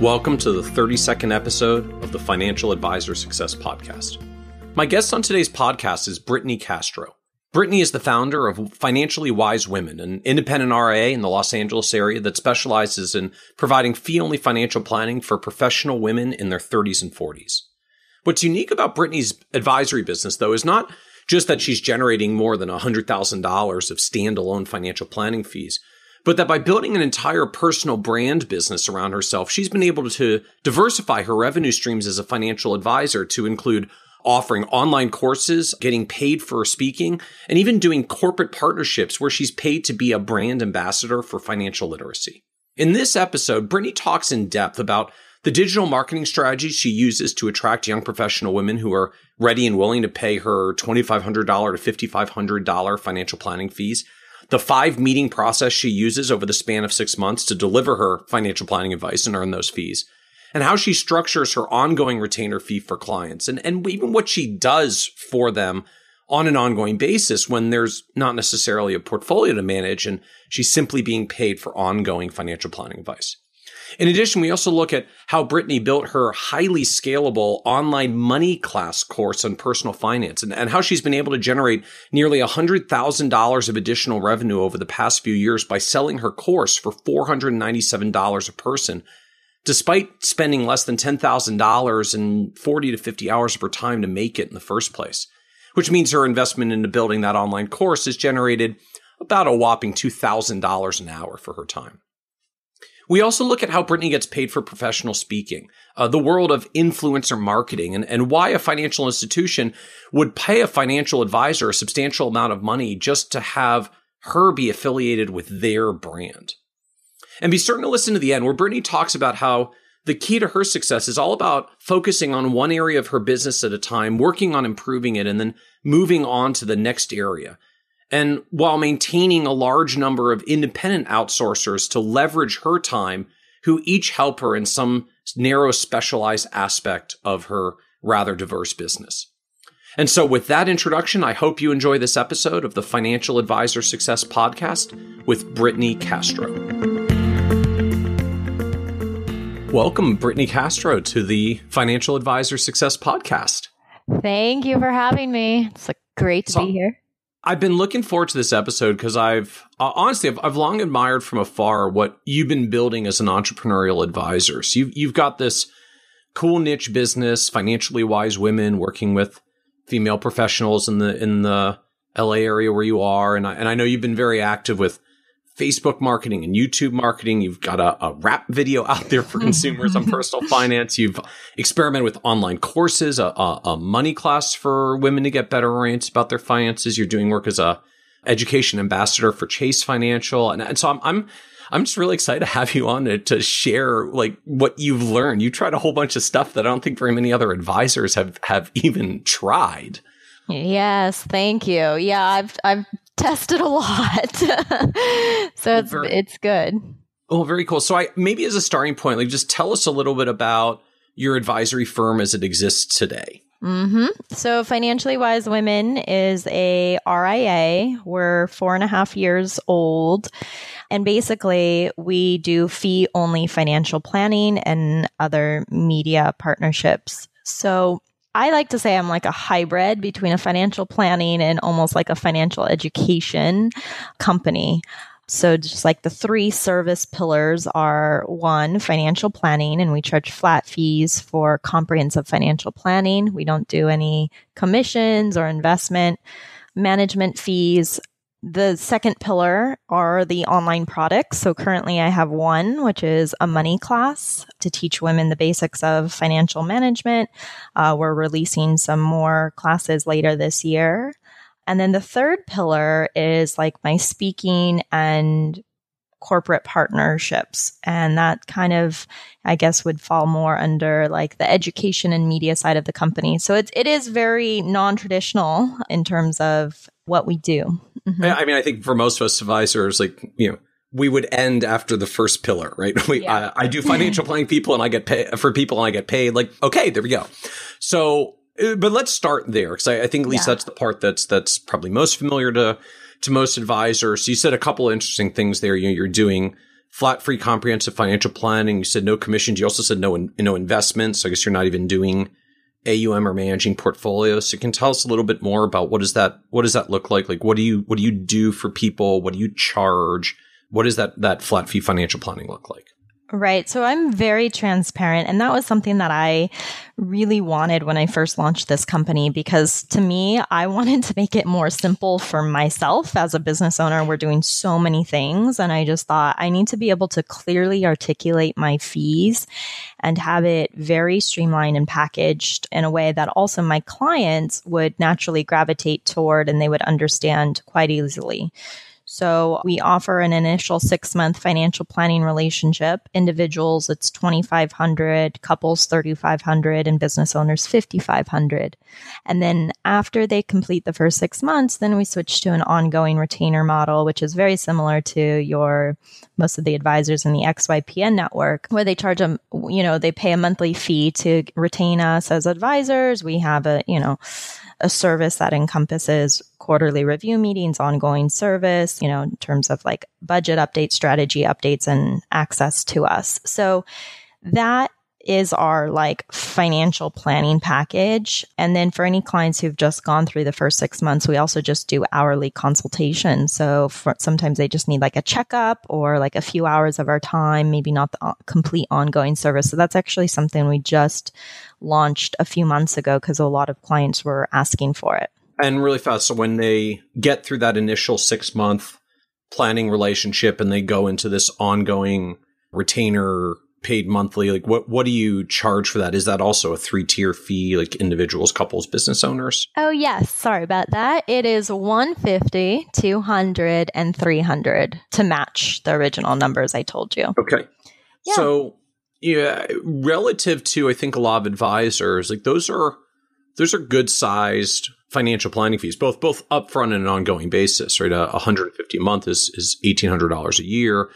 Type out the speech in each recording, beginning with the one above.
Welcome to the 32nd episode of the Financial Advisor Success Podcast. My guest on today's podcast is Brittany Castro. Brittany is the founder of Financially Wise Women, an independent RIA in the Los Angeles area that specializes in providing fee-only financial planning for professional women in their 30s and 40s. What's unique about Brittany's advisory business, though, is not just that she's generating more than $100,000 of standalone financial planning fees, but that by building an entire personal brand business around herself, she's been able to diversify her revenue streams as a financial advisor to include offering online courses, getting paid for speaking, and even doing corporate partnerships where she's paid to be a brand ambassador for financial literacy. In this episode, Brittany talks in depth about the digital marketing strategies she uses to attract young professional women who are ready and willing to pay her $2,500 to $5,500 financial planning fees, the 5-meeting process she uses over the span of 6 months to deliver her financial planning advice and earn those fees, and how she structures her ongoing retainer fee for clients, and even what she does for them on an ongoing basis when there's not necessarily a portfolio to manage and she's simply being paid for ongoing financial planning advice. In addition, we also look at how Brittany built her highly scalable online money class course on personal finance and how she's been able to generate nearly $100,000 of additional revenue over the past few years by selling her course for $497 a person, despite spending less than $10,000 and 40 to 50 hours of her time to make it in the first place, which means her investment into building that online course has generated about a whopping $2,000 an hour for her time. We also look at how Brittany gets paid for professional speaking, the world of influencer marketing, and why a financial institution would pay a financial advisor a substantial amount of money just to have her be affiliated with their brand. And be certain to listen to the end, where Brittany talks about how the key to her success is all about focusing on one area of her business at a time, working on improving it, and then moving on to the next area, and while maintaining a large number of independent outsourcers to leverage her time, who each help her in some narrow, specialized aspect of her rather diverse business. And so with that introduction, I hope you enjoy this episode of the Financial Advisor Success Podcast with Brittany Castro. Welcome, Brittany Castro, to the Financial Advisor Success Podcast. Thank you for having me. It's great to be here. I've been looking forward to this episode because I've long admired from afar what you've been building as an entrepreneurial advisor. So you've got this cool niche business, Financially Wise Women, working with female professionals in the LA area where you are, and I know you've been very active with Facebook marketing and YouTube marketing. You've got a rap video out there for consumers on personal finance. You've experimented with online courses, a money class for women to get better oriented about their finances. You're doing work as a education ambassador for Chase Financial. And so I'm just really excited to have you on to share like what you've learned. You tried a whole bunch of stuff that I don't think very many other advisors have even tried. Yes, thank you. Yeah, I've tested a lot. So it's good. Oh, very cool. So maybe as a starting point, like just tell us a little bit about your advisory firm as it exists today. Mm-hmm. So Financially Wise Women is a RIA. We're 4.5 years old. And basically, we do fee-only financial planning and other media partnerships. So I like to say I'm like a hybrid between a financial planning and almost like a financial education company. So just like the three service pillars are, one, financial planning, and we charge flat fees for comprehensive financial planning. We don't do any commissions or investment management fees. The second pillar are the online products. So currently I have one, which is a money class to teach women the basics of financial management. We're releasing some more classes later this year. And then the third pillar is like my speaking and corporate partnerships. And that kind of, I guess, would fall more under like the education and media side of the company. So it is very non-traditional in terms of what we do. Mm-hmm. I mean, I think for most of us advisors, like, you know, we would end after the first pillar, right? I do financial planning people and I get paid for people and I get paid. Like, okay, there we go. So, but let's start there because I think at least that's the part that's probably most familiar to most advisors. So you said a couple of interesting things there. You're doing flat, free, comprehensive financial planning. You said no commissions. You also said no investments. So I guess you're not even doing AUM or managing portfolios. So can you tell us a little bit more about what does that look like? Like, what do you do for people? What do you charge? What does that flat fee financial planning look like? Right. So I'm very transparent. And that was something that I really wanted when I first launched this company, because to me, I wanted to make it more simple for myself as a business owner. We're doing so many things. And I just thought I need to be able to clearly articulate my fees and have it very streamlined and packaged in a way that also my clients would naturally gravitate toward and they would understand quite easily. So we offer an initial 6-month financial planning relationship. Individuals, it's $2,500, couples, $3,500, and business owners, $5,500. And then after they complete the first 6 months, then we switch to an ongoing retainer model, which is very similar to most of the advisors in the XYPN network, where they charge them, they pay a monthly fee to retain us as advisors. We have a service that encompasses quarterly review meetings, ongoing service, in terms of like budget updates, strategy updates, and access to us. So that is our like financial planning package. And then for any clients who've just gone through the first 6 months, we also just do hourly consultation. So sometimes they just need like a checkup or like a few hours of our time, maybe not the complete ongoing service. So that's actually something we just launched a few months ago because a lot of clients were asking for it. And really fast. So when they get through that initial 6-month planning relationship and they go into this ongoing retainer paid monthly, like what do you charge for that? Is that also a 3-tier fee, like individuals, couples, business owners? Oh yes, sorry about that. It is $150, $200, and $300 to match the original numbers I told you. Okay. Yeah. So yeah, relative to I think a lot of advisors, like those are good sized financial planning fees, both upfront and an ongoing basis, right? $150 a month is $1,800 a year.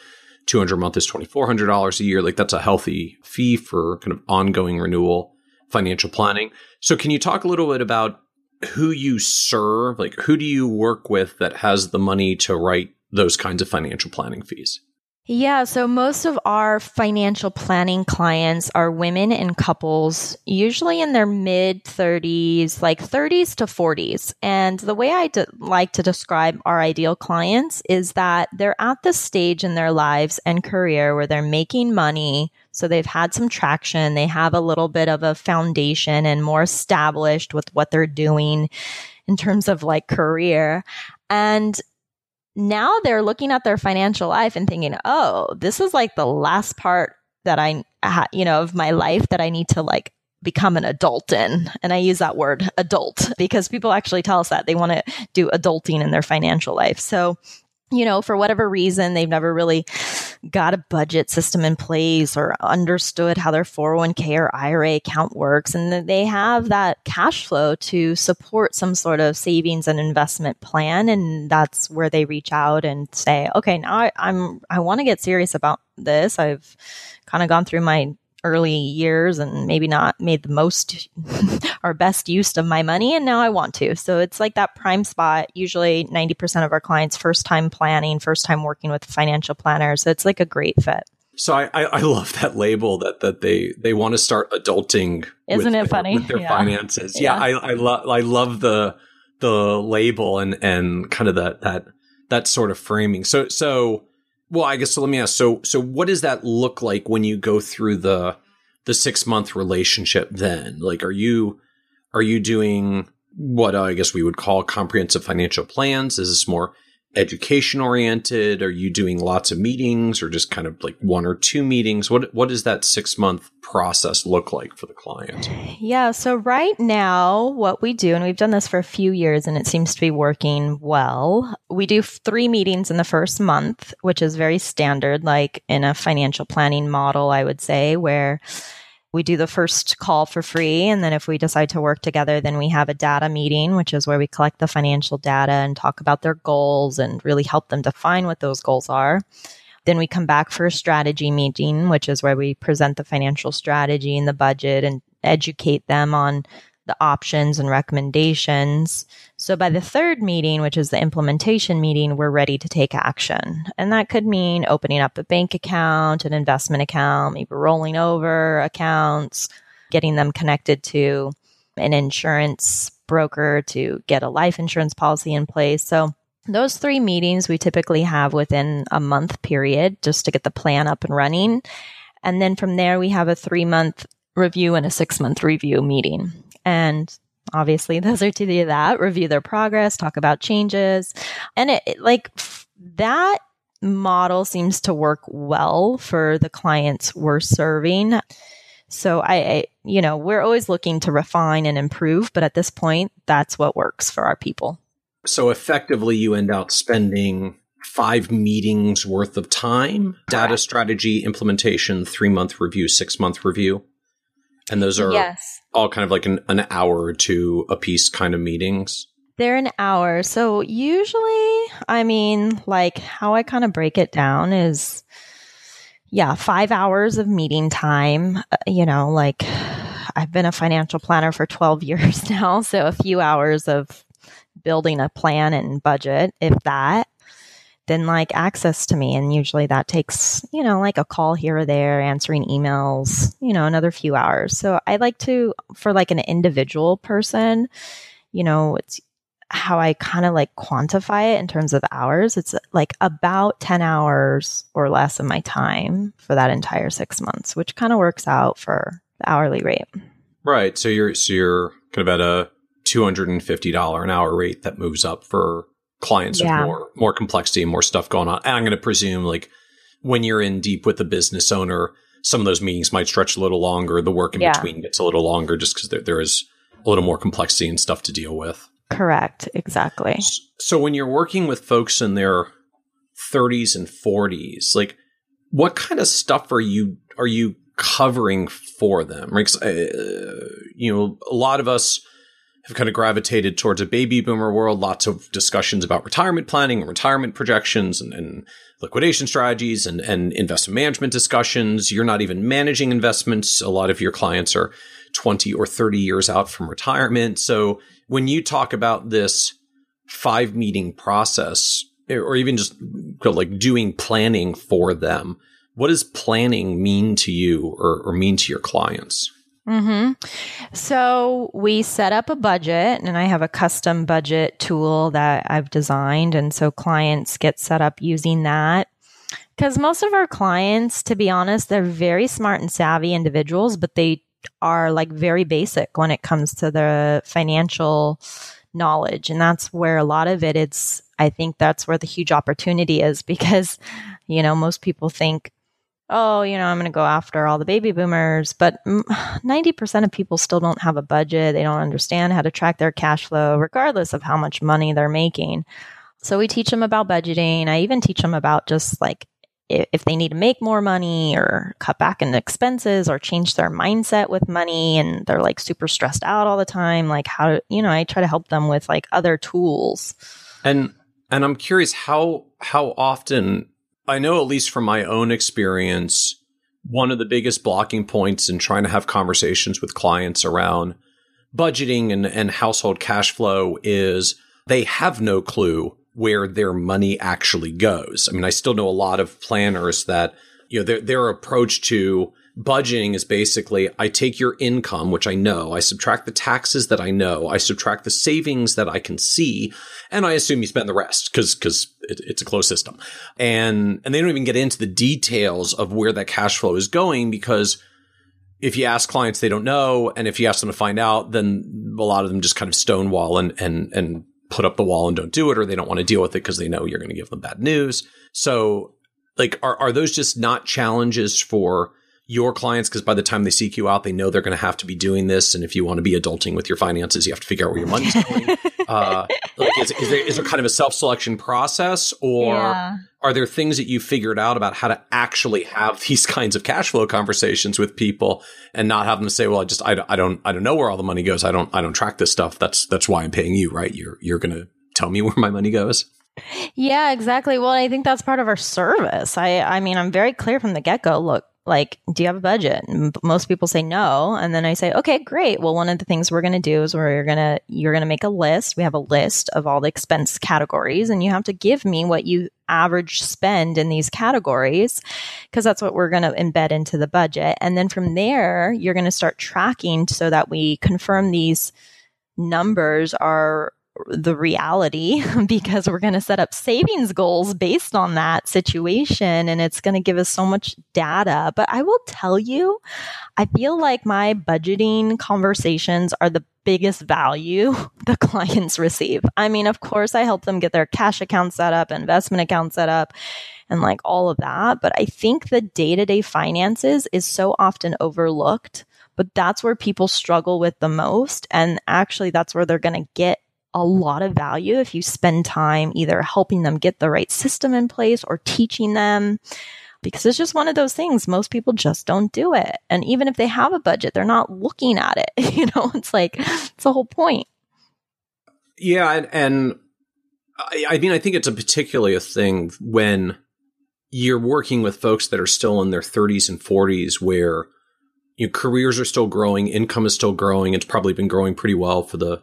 $200 a month is $2,400 a year. Like that's a healthy fee for kind of ongoing renewal financial planning. So can you talk a little bit about who you serve? Like who do you work with that has the money to write those kinds of financial planning fees? Yeah. So most of our financial planning clients are women and couples, usually in their mid-30s, like 30s to 40s. And the way I like to describe our ideal clients is that they're at the stage in their lives and career where they're making money. So they've had some traction. They have a little bit of a foundation and more established with what they're doing in terms of like career. And now they're looking at their financial life and thinking, oh, this is like the last part that of my life that I need to like become an adult in. And I use that word adult because people actually tell us that they want to do adulting in their financial life. So, for whatever reason, they've never really got a budget system in place or understood how their 401k or IRA account works. And they have that cash flow to support some sort of savings and investment plan. And that's where they reach out and say, okay, now I want to get serious about this. I've kind of gone through my early years and maybe not made the most or best use of my money. And now I want to. So it's like that prime spot, usually 90% of our clients, first time planning, first time working with financial planners. So it's like a great fit. So I love that label that they want to start adulting. Isn't it funny? With their finances. Yeah. I love the label and kind of that sort of framing. So well, I guess so let me ask. So what does that look like when you go through the 6-month relationship then? Like are you doing what I guess we would call comprehensive financial plans? Is this more education oriented? Are you doing lots of meetings or just kind of like one or two meetings? What does that 6-month process look like for the client? Yeah. So right now what we do, and we've done this for a few years and it seems to be working well, we do 3 meetings in the first month, which is very standard, like in a financial planning model, I would say, where we do the first call for free. And then if we decide to work together, then we have a data meeting, which is where we collect the financial data and talk about their goals and really help them define what those goals are. Then we come back for a strategy meeting, which is where we present the financial strategy and the budget and educate them on the options and recommendations. So by the third meeting, which is the implementation meeting, we're ready to take action. And that could mean opening up a bank account, an investment account, maybe rolling over accounts, getting them connected to an insurance broker to get a life insurance policy in place. So those 3 meetings we typically have within a month period just to get the plan up and running. And then from there, we have a 3-month review and a 6-month review meeting. And obviously, those are to do that, review their progress, talk about changes. And that model seems to work well for the clients we're serving. So I we're always looking to refine and improve, but at this point, that's what works for our people. So effectively, you end up spending 5 meetings worth of time, data strategy, implementation, 3-month review, 6-month review. And those are all kind of like an hour or two a piece kind of meetings? They're an hour. So usually, how I kind of break it down is, 5 hours of meeting time. I've been a financial planner for 12 years now. So a few hours of building a plan and budget, if that. Then access to me. And usually that takes, a call here or there, answering emails, another few hours. So I like to, for an individual person, it's how I kind of quantify it in terms of hours. It's about 10 hours or less of my time for that entire 6 months, which kind of works out for the hourly rate. Right. So you're kind of at a $250 an hour rate that moves up for clients with more complexity and more stuff going on. And I'm going to presume when you're in deep with the business owner, some of those meetings might stretch a little longer. The work in between gets a little longer just because there is a little more complexity and stuff to deal with. Correct. Exactly. So when you're working with folks in their 30s and 40s, what kind of stuff are you covering for them? Right? A lot of us have kind of gravitated towards a baby boomer world, lots of discussions about retirement planning and retirement projections and liquidation strategies and investment management discussions. You're not even managing investments. A lot of your clients are 20 or 30 years out from retirement. So when you talk about this 5-meeting process, or even just doing planning for them, what does planning mean to you or mean to your clients? So we set up a budget, and I have a custom budget tool that I've designed. And so clients get set up using that, because most of our clients, to be honest, they're very smart and savvy individuals, but they are very basic when it comes to the financial knowledge. And that's where a lot of I think that's where the huge opportunity is, because, most people think, I'm going to go after all the baby boomers, but 90% of people still don't have a budget. They don't understand how to track their cash flow, regardless of how much money they're making. So we teach them about budgeting. I even teach them about just if they need to make more money or cut back in expenses or change their mindset with money, and they're super stressed out all the time, I try to help them with other tools. And I'm curious how often. I know, at least from my own experience, one of the biggest blocking points in trying to have conversations with clients around budgeting and household cash flow is they have no clue where their money actually goes. I still know a lot of planners that, their approach to budgeting is basically, I take your income, which I know, I subtract the taxes that I know, I subtract the savings that I can see, and I assume you spend the rest because it's a closed system. And they don't even get into the details of where that cash flow is going, because if you ask clients, they don't know. And if you ask them to find out, then a lot of them just kind of stonewall and put up the wall and don't do it, or they don't want to deal with it because they know you're going to give them bad news. So like, are those just not challenges for your clients? Because by the time they seek you out, they know they're going to have to be doing this. And if you want to be adulting with your finances, you have to figure out where your money's going. Like, is there kind of a self-selection process, or are there things that you figured out about how to actually have these kinds of cash flow conversations with people and not have them say, well, I don't know where all the money goes. I don't track this stuff. That's why I'm paying you, right? You're going to tell me where my money goes. Yeah, exactly. Well, I think that's part of our service. I mean, I'm very clear from the get-go. Look, like, do you have a budget? And most people say no. And then I say, okay, great. Well, one of the things we're going to do is you're going to make a list. We have a list of all the expense categories, and you have to give me what you average spend in these categories, because that's what we're going to embed into the budget. And then from there, you're going to start tracking so that we confirm these numbers are the reality, because we're going to set up savings goals based on that situation. And it's going to give us so much data. But I will tell you, I feel like my budgeting conversations are the biggest value the clients receive. I mean, of course, I help them get their cash account set up, investment account set up, and like all of that. But I think the day-to-day finances is so often overlooked, but that's where people struggle with the most. And actually, that's where they're going to get a lot of value if you spend time either helping them get the right system in place or teaching them, because it's just one of those things. Most people just don't do it. And even if they have a budget, they're not looking at it. You know, it's like, it's the whole point. Yeah. And I mean, I think it's a particular thing when you're working with folks that are still in their 30s and 40s, where your careers are still growing, income is still growing. It's probably been growing pretty well for the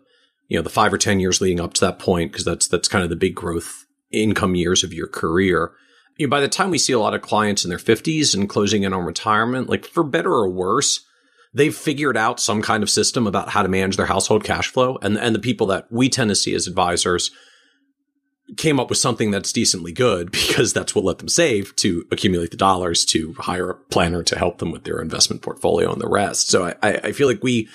5 or 10 years leading up to that point, because that's kind of the big growth income years of your career. You know, by the time we see a lot of clients in their 50s and closing in on retirement, like for better or worse, they've figured out some kind of system about how to manage their household cash flow. And the people that we tend to see as advisors came up with something that's decently good, because that's what let them save to accumulate the dollars to hire a planner to help them with their investment portfolio and the rest. So I feel like we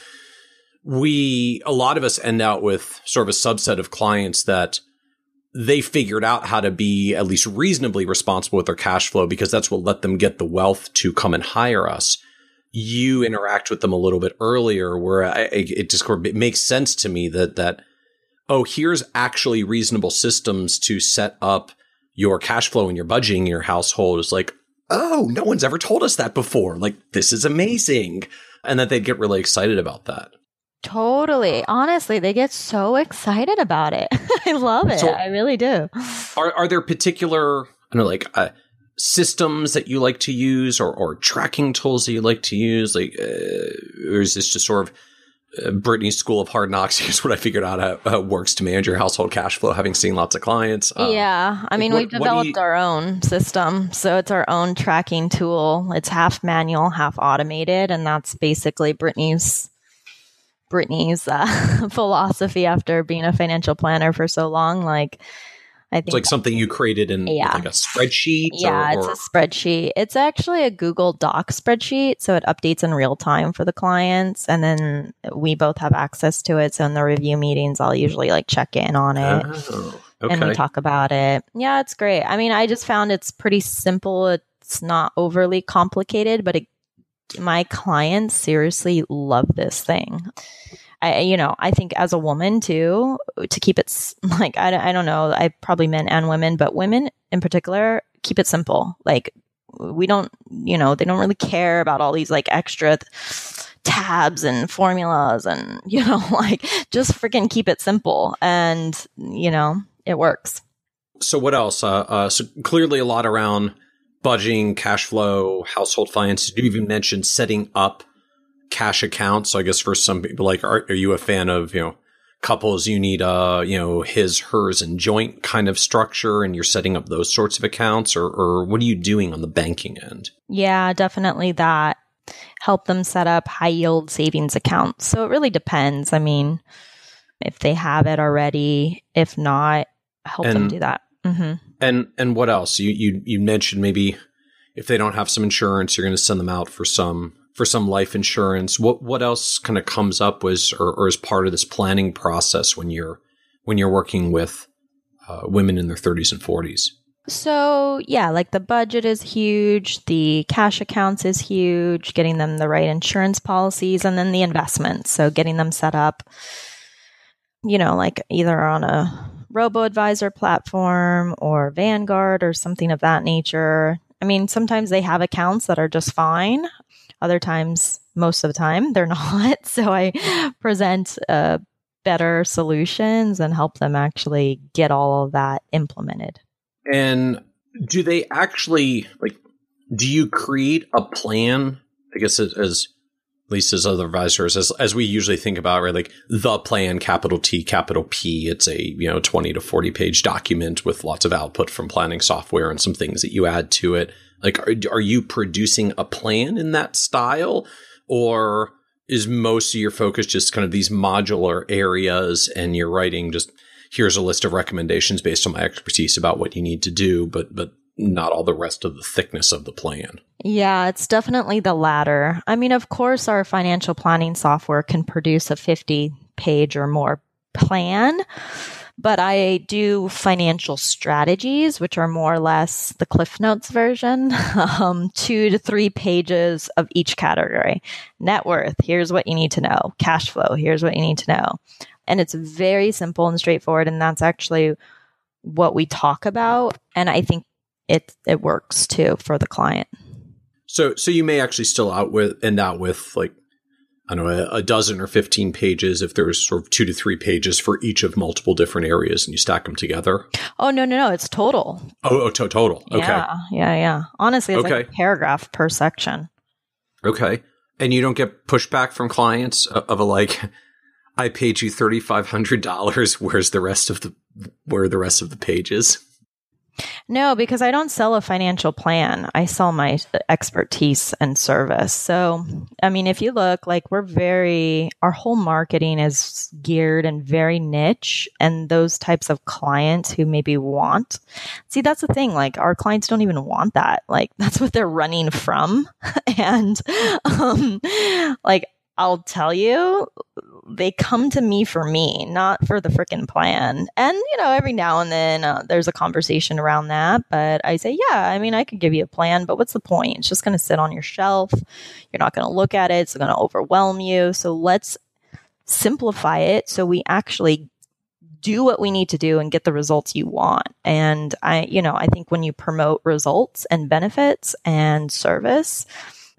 a lot of us end out with sort of a subset of clients that they figured out how to be at least reasonably responsible with their cash flow, because that's what let them get the wealth to come and hire us. You interact with them a little bit earlier, where it makes sense to me that here's actually reasonable systems to set up your cash flow and your budgeting in your household. Is like, oh, no one's ever told us that before. Like, this is amazing. And that they'd get really excited about that. Totally. Honestly, they get so excited about it. I love it. So I really do. Are there particular, systems that you like to use, or tracking tools that you like to use? Like, or is this just sort of Brittany's school of hard knocks? Here's what I figured out how it works to manage your household cash flow, having seen lots of clients. Yeah. I mean, we've developed our own system. So it's our own tracking tool. It's half manual, half automated. And that's basically Brittany's philosophy after being a financial planner for so long. Like, I think it's like something you created in like a spreadsheet. Yeah, it's a spreadsheet. It's actually a Google Doc spreadsheet, so it updates in real time for the clients, and then we both have access to it. So in the review meetings, I'll usually like check in on it, and we talk about it. Yeah, it's great. I mean, I just found it's pretty simple. It's not overly complicated, but my clients seriously love this thing. I think as a woman too, to keep it like, I don't know, I probably men and women, but women in particular, keep it simple. Like, we don't, they don't really care about all these like extra tabs and formulas and, just freaking keep it simple. And, it works. So what else? So clearly a lot around budgeting, cash flow, household finance. You even mentioned setting up cash accounts. So I guess for some people, like, are you a fan of, couples, you need a, his, hers, and joint kind of structure, and you're setting up those sorts of accounts, or what are you doing on the banking end? Yeah, definitely that. Help them set up high yield savings accounts. So it really depends. I mean, if they have it already, if not, help them do that. Mm-hmm. And what else? You mentioned maybe if they don't have some insurance, you're going to send them out for some life insurance. What else kind of comes up as part of this planning process when you're when you're working with women in their 30s and 40s? So yeah, like the budget is huge, the cash accounts is huge, getting them the right insurance policies, and then the investments. So getting them set up, you know, like either on a robo-advisor platform or Vanguard or something of that nature. I mean, sometimes they have accounts that are just fine. Other times, most of the time, they're not. So I present better solutions and help them actually get all of that implemented. And do they actually, like, do you create a plan? I guess as at least as other advisors, as we usually think about, right? Like the plan, capital T, capital P. It's a, 20 to 40 page document with lots of output from planning software and some things that you add to it. Like, are you producing a plan in that style, or is most of your focus just kind of these modular areas and you're writing just, here's a list of recommendations based on my expertise about what you need to do, but not all the rest of the thickness of the plan? Yeah, it's definitely the latter. I mean, of course, our financial planning software can produce a 50-page or more plan, but I do financial strategies, which are more or less the Cliff Notes version, 2 to 3 pages of each category. Net worth, here's what you need to know. Cash flow, here's what you need to know. And it's very simple and straightforward. And that's actually what we talk about. And I think it works too for the client. So you may actually still end out with like, I don't know, a dozen or 15 pages if there's sort of 2 to 3 pages for each of multiple different areas and you stack them together? Oh, no. It's total. Oh, total. Okay. Yeah. Honestly, it's like a paragraph per section. Okay. And you don't get pushback from clients of a like, I paid you $3,500. Where are the rest of the pages? No, because I don't sell a financial plan. I sell my expertise and service. So, I mean, if you look, like our whole marketing is geared and very niche, and those types of clients who maybe want. See, that's the thing. Like, our clients don't even want that. Like, that's what they're running from. And like, I'll tell you, they come to me for me, not for the freaking plan. And, every now and then there's a conversation around that. But I say, yeah, I mean, I could give you a plan, but what's the point? It's just going to sit on your shelf. You're not going to look at it. It's going to overwhelm you. So let's simplify it so we actually do what we need to do and get the results you want. And I think when you promote results and benefits and service,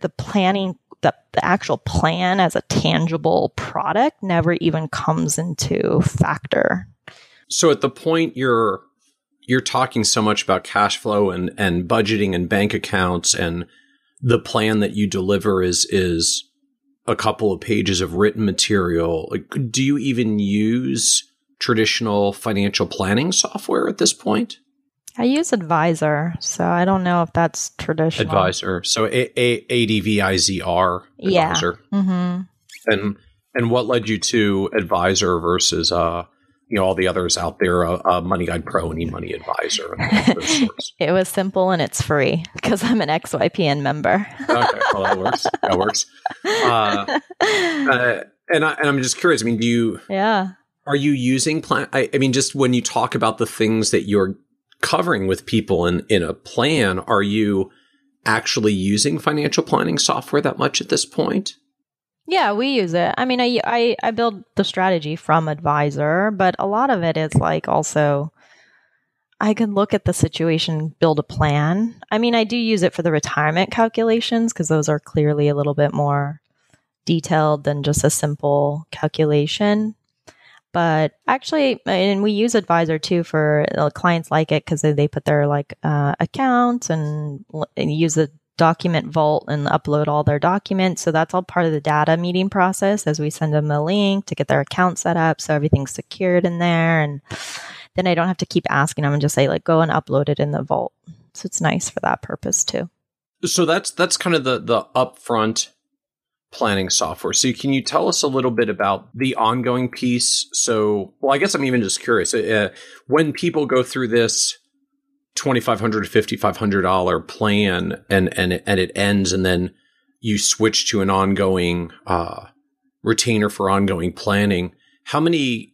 the planning, the actual plan as a tangible product never even comes into factor. So at the point you're talking so much about cash flow and budgeting and bank accounts, and the plan that you deliver is a couple of pages of written material. Like, do you even use traditional financial planning software at this point? I use Advizr, so I don't know if that's traditional. Advizr, so Advizr. Yeah. Advizr. Mm-hmm. And what led you to Advizr versus all the others out there, Money Guide Pro and eMoney Advisor? And those sorts? It was simple and it's free because I'm an XYPN member. Okay, well that works. And I'm just curious. I mean, are you using plan? I mean, just when you talk about the things that you're covering with people in a plan, are you actually using financial planning software that much at this point? Yeah, we use it. I mean, I build the strategy from Advizr, but a lot of it is like also I can look at the situation, build a plan. I mean, I do use it for the retirement calculations because those are clearly a little bit more detailed than just a simple calculation. But actually, and we use Advizr too for clients like it because they put their like accounts and use the document vault and upload all their documents. So that's all part of the data meeting process as we send them a link to get their account set up. So everything's secured in there. And then I don't have to keep asking them and just say like, go and upload it in the vault. So it's nice for that purpose too. So that's kind of the upfront planning software. So can you tell us a little bit about the ongoing piece? So, well, I guess I'm even just curious. When people go through this $2,500 to $5,500 plan and it ends, and then you switch to an ongoing retainer for ongoing planning, how many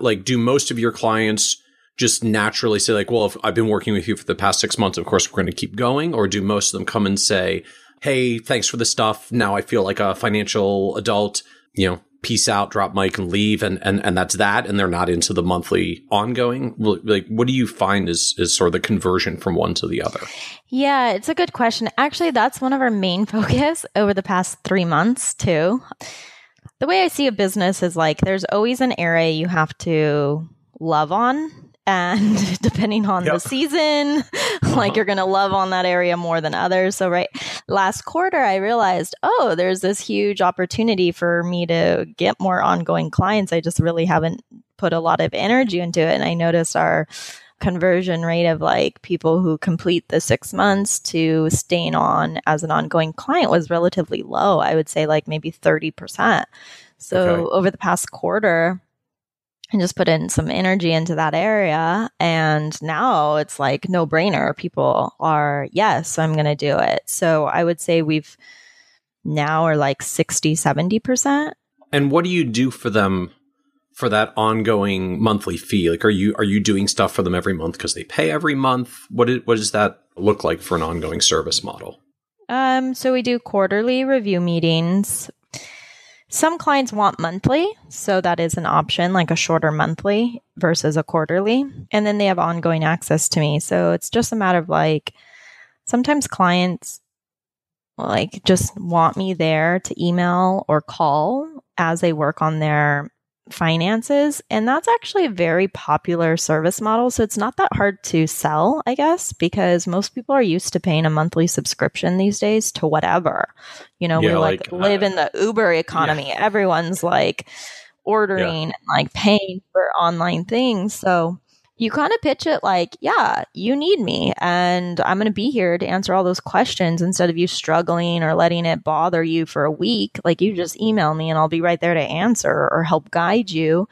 like, do most of your clients just naturally say, like, well, if I've been working with you for the past 6 months, of course, we're going to keep going? Or do most of them come and say, hey, thanks for the stuff. Now I feel like a financial adult, you know, peace out, drop mic and leave. And that's that. And they're not into the monthly ongoing. Like, what do you find is sort of the conversion from one to the other? Yeah, it's a good question. Actually, that's one of our main focus over the past 3 months too. The way I see a business is like, there's always an area you have to love on. And depending on the season, like you're going to love on that area more than others. So right last quarter, I realized, oh, there's this huge opportunity for me to get more ongoing clients. I just really haven't put a lot of energy into it. And I noticed our conversion rate of like people who complete the 6 months to staying on as an ongoing client was relatively low. I would say like maybe 30%. So over the past quarter, and just put in some energy into that area. And now it's like no brainer. People are, yes, I'm going to do it. So I would say we've now are like 60, 70%. And what do you do for them for that ongoing monthly fee? Like, are you doing stuff for them every month because they pay every month? What does that look like for an ongoing service model? So we do quarterly review meetings. Some clients want monthly, so that is an option, like a shorter monthly versus a quarterly. And then they have ongoing access to me. So it's just a matter of like, sometimes clients like just want me there to email or call as they work on their finances. And that's actually a very popular service model. So it's not that hard to sell, I guess, because most people are used to paying a monthly subscription these days to whatever. You know, we like live in the Uber economy. Yeah. Everyone's like ordering and like paying for online things. So you kind of pitch it like, yeah, you need me and I'm going to be here to answer all those questions instead of you struggling or letting it bother you for a week. Like, you just email me and I'll be right there to answer or help guide you.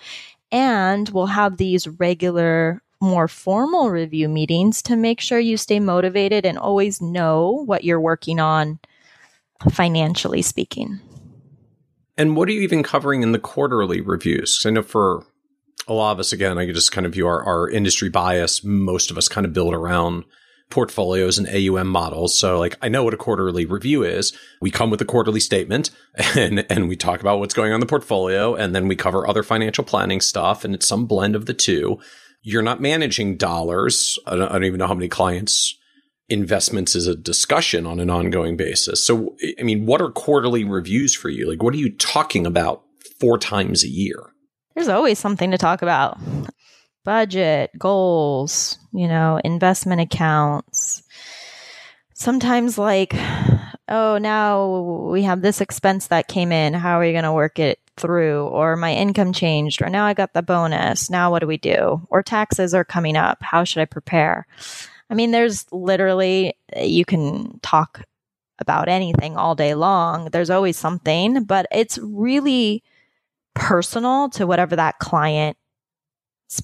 And we'll have these regular, more formal review meetings to make sure you stay motivated and always know what you're working on financially speaking. And what are you even covering in the quarterly reviews? 'Cause I know for a lot of us, again, I could just kind of view our industry bias. Most of us kind of build around portfolios and AUM models. So like, I know what a quarterly review is. We come with a quarterly statement and we talk about what's going on in the portfolio. And then we cover other financial planning stuff. And it's some blend of the two. You're not managing dollars. I don't even know how many clients' investments is a discussion on an ongoing basis. So, I mean, what are quarterly reviews for you? Like, what are you talking about 4 times a year? There's always something to talk about. Budget, goals, you know, investment accounts. Sometimes like, oh, now we have this expense that came in. How are we going to work it through? Or my income changed, or now I got the bonus. Now what do we do? Or taxes are coming up. How should I prepare? I mean, there's literally, you can talk about anything all day long. There's always something, but it's really personal to whatever that client's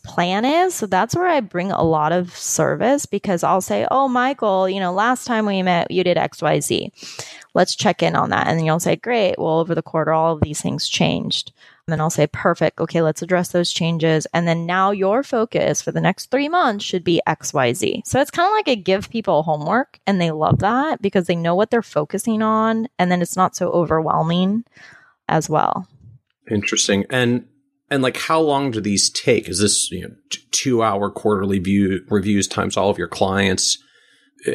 plan is. So that's where I bring a lot of service, because I'll say, oh, Michael, you know, last time we met, you did XYZ. Let's check in on that. And then you'll say, great. Well, over the quarter, all of these things changed. And then I'll say, perfect. Okay, let's address those changes. And then now your focus for the next 3 months should be XYZ. So it's kind of like I give people homework and they love that because they know what they're focusing on. And then it's not so overwhelming as well. Interesting. And like, how long do these take? Is this, you know, 2-hour quarterly reviews times all of your clients,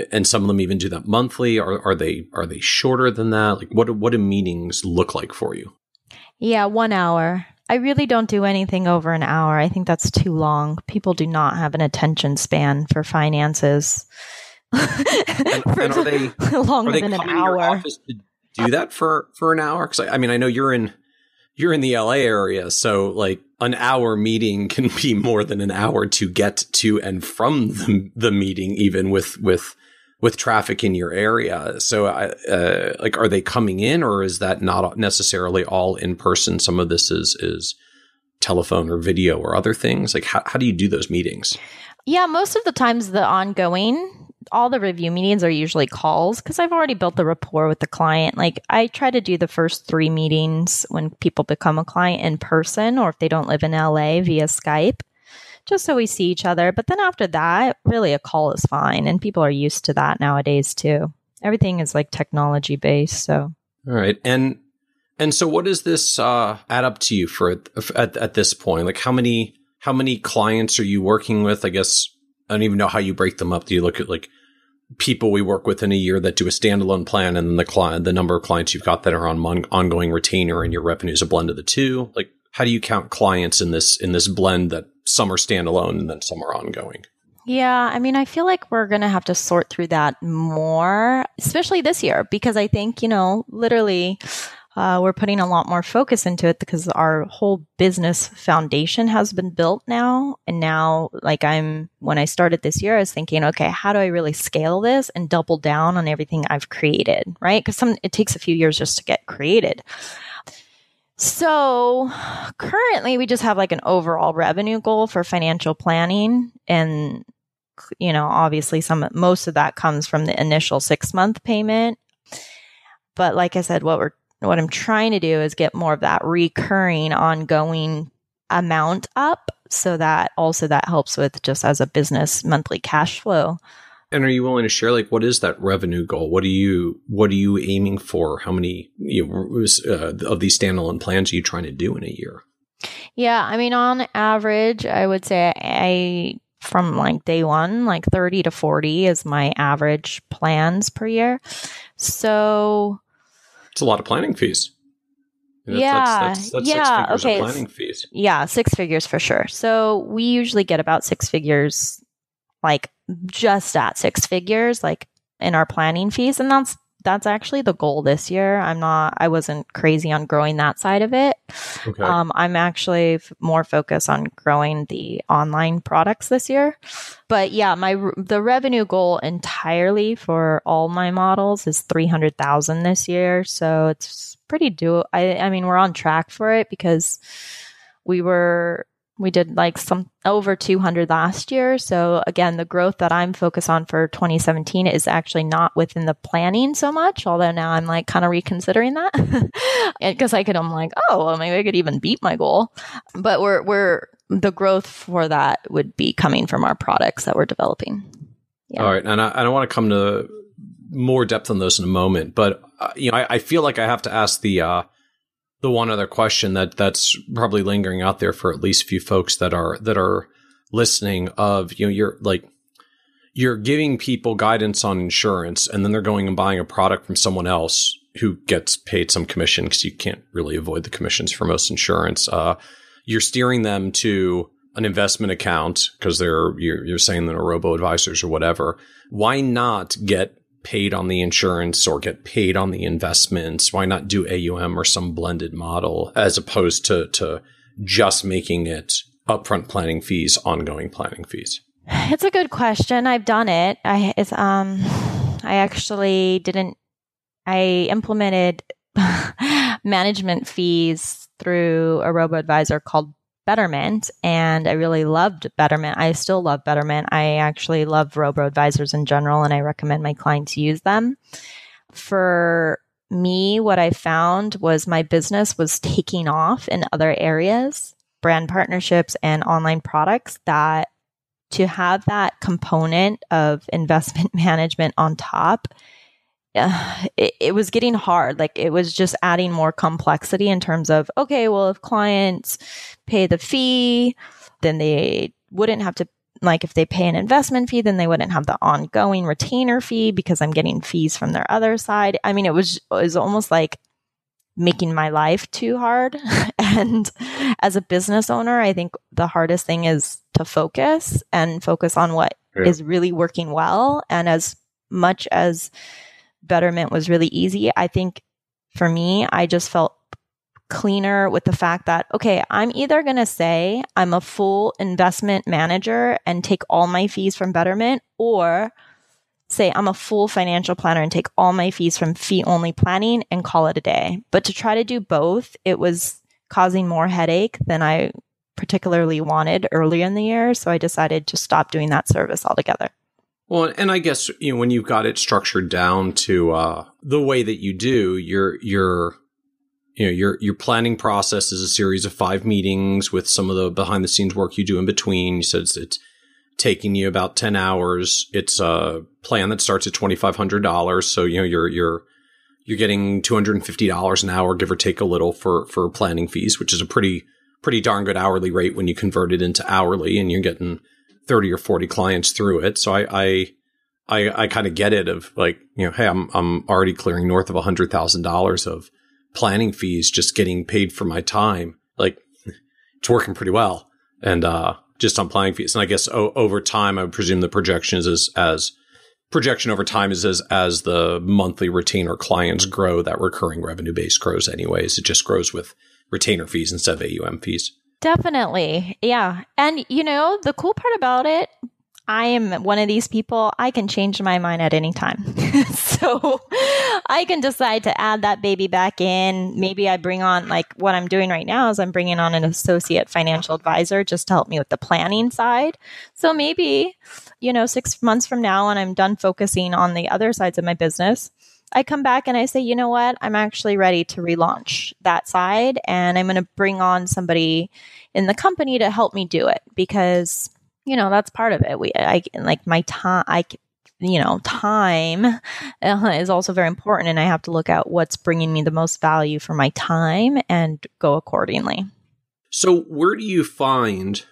and some of them even do that monthly? Are they shorter than that? Like, what do meetings look like for you? Yeah, 1 hour. I really don't do anything over an hour. I think that's too long. People do not have an attention span for finances. And are they longer than an hour? Your office to do that for an hour? Because I mean, I know you're in the LA area, so like an hour meeting can be more than an hour to get to and from the meeting, even with traffic in your area. So like, are they coming in, or is that not necessarily all in person? Some of this is telephone or video or other things. Like, how do you do those meetings? Yeah, most of the times the ongoing all the review meetings are usually calls because I've already built the rapport with the client. Like I try to do the first 3 meetings when people become a client in person, or if they don't live in LA, via Skype, just so we see each other. But then after that, really a call is fine. And people are used to that nowadays too. Everything is like technology based. So. All right. And so what does this add up to you for at this point? Like how many clients are you working with? I guess I don't even know how you break them up. Do you look at like people we work with in a year that do a standalone plan, and then the number of clients you've got that are on ongoing retainer, and your revenue is a blend of the two? Like how do you count clients in this blend that some are standalone and then some are ongoing? Yeah, I mean, I feel like we're going to have to sort through that more, especially this year, because I think, literally we're putting a lot more focus into it because our whole business foundation has been built now. And now, like when I started this year, I was thinking, okay, how do I really scale this and double down on everything I've created, right? Because it takes a few years just to get created. So currently we just have like an overall revenue goal for financial planning. And, obviously most of that comes from the initial 6-month payment. But like I said, what I'm trying to do is get more of that recurring ongoing amount up, so that also that helps with just as a business monthly cash flow. And are you willing to share, like, what is that revenue goal? What are you aiming for? How many of these standalone plans are you trying to do in a year? Yeah, I mean, on average, I would say from like day one, like 30 to 40 is my average plans per year. So it's a lot of planning fees. That's 6 figures of planning fees. Yeah, 6 figures for sure. So we usually get about 6 figures, like just at 6 figures, like in our planning fees. And that's actually the goal this year. I wasn't crazy on growing that side of it. Okay. I'm actually more focused on growing the online products this year. But yeah, the revenue goal entirely for all my models is $300,000 this year. So it's pretty doable. I mean, we're on track for it because we did like some over 200 last year. So again, the growth that I'm focused on for 2017 is actually not within the planning so much, although now I'm like kind of reconsidering that because I'm like, oh, well, maybe I could even beat my goal. But the growth for that would be coming from our products that we're developing. Yeah. All right. And I want to come to more depth on those in a moment, but I feel like I have to ask the one other question that's probably lingering out there for at least a few folks that are listening of, you're giving people guidance on insurance, and then they're going and buying a product from someone else who gets paid some commission, because you can't really avoid the commissions for most insurance. You're steering them to an investment account because you're saying they're robo-advisors or whatever. Why not get paid on the insurance or get paid on the investments? Why not do AUM or some blended model as opposed to just making it upfront planning fees, ongoing planning fees? It's a good question. I've done it. I actually didn't. I implemented management fees through a robo-advisor called Betterment, and I really loved Betterment. I still love Betterment. I actually love robo-advisors in general, and I recommend my clients use them. For me, what I found was my business was taking off in other areas, brand partnerships and online products, that to have that component of investment management on top, it was getting hard. Like it was just adding more complexity in terms of, okay, well, if clients pay the fee, then they wouldn't have to, like if they pay an investment fee, then they wouldn't have the ongoing retainer fee because I'm getting fees from their other side. I mean, it was almost like making my life too hard. And as a business owner, I think the hardest thing is to focus on what is really working well. And as much as Betterment was really easy, I think for me, I just felt cleaner with the fact that, okay, I'm either going to say I'm a full investment manager and take all my fees from Betterment, or say I'm a full financial planner and take all my fees from fee-only planning and call it a day. But to try to do both, it was causing more headache than I particularly wanted earlier in the year. So I decided to stop doing that service altogether. Well, and I guess, you know, when you've got it structured down to the way that you do, your planning process is a series of 5 meetings with some of the behind the scenes work you do in between. You said it's taking you about 10 hours. It's a plan that starts at $2,500. So, you know, you're getting $250 an hour, give or take a little for planning fees, which is a pretty darn good hourly rate when you convert it into hourly, and you're getting 30 or 40 clients through it. So I kind of get it of like, you know, hey, I'm already clearing north of $100,000 of planning fees, just getting paid for my time. Like, it's working pretty well. And, just on planning fees. And I guess over time, I would presume the projection is as projection over time is as the monthly retainer clients grow, that recurring revenue base grows anyways. It just grows with retainer fees instead of AUM fees. Definitely. Yeah. And you know, the cool part about it, I am one of these people, I can change my mind at any time. So I can decide to add that baby back in. Maybe I bring on, like what I'm doing right now is I'm bringing on an associate financial advisor just to help me with the planning side. So maybe, you know, 6 months from now, when I'm done focusing on the other sides of my business, I come back and I say, you know what, I'm actually ready to relaunch that side. And I'm going to bring on somebody in the company to help me do it, because you know, that's part of it. Time is also very important, and I have to look at what's bringing me the most value for my time and go accordingly. So where do you find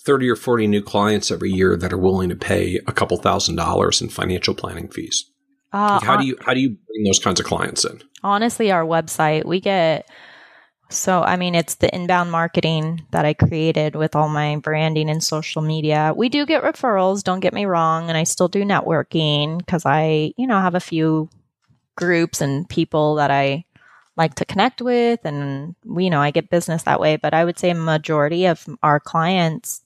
30 or 40 new clients every year that are willing to pay a couple $1,000s in financial planning fees? How do you bring those kinds of clients in? Honestly, our website, it's the inbound marketing that I created with all my branding and social media. We do get referrals, don't get me wrong. And I still do networking because I, you know, have a few groups and people that I like to connect with. And, you know, I get business that way. But I would say a majority of our clients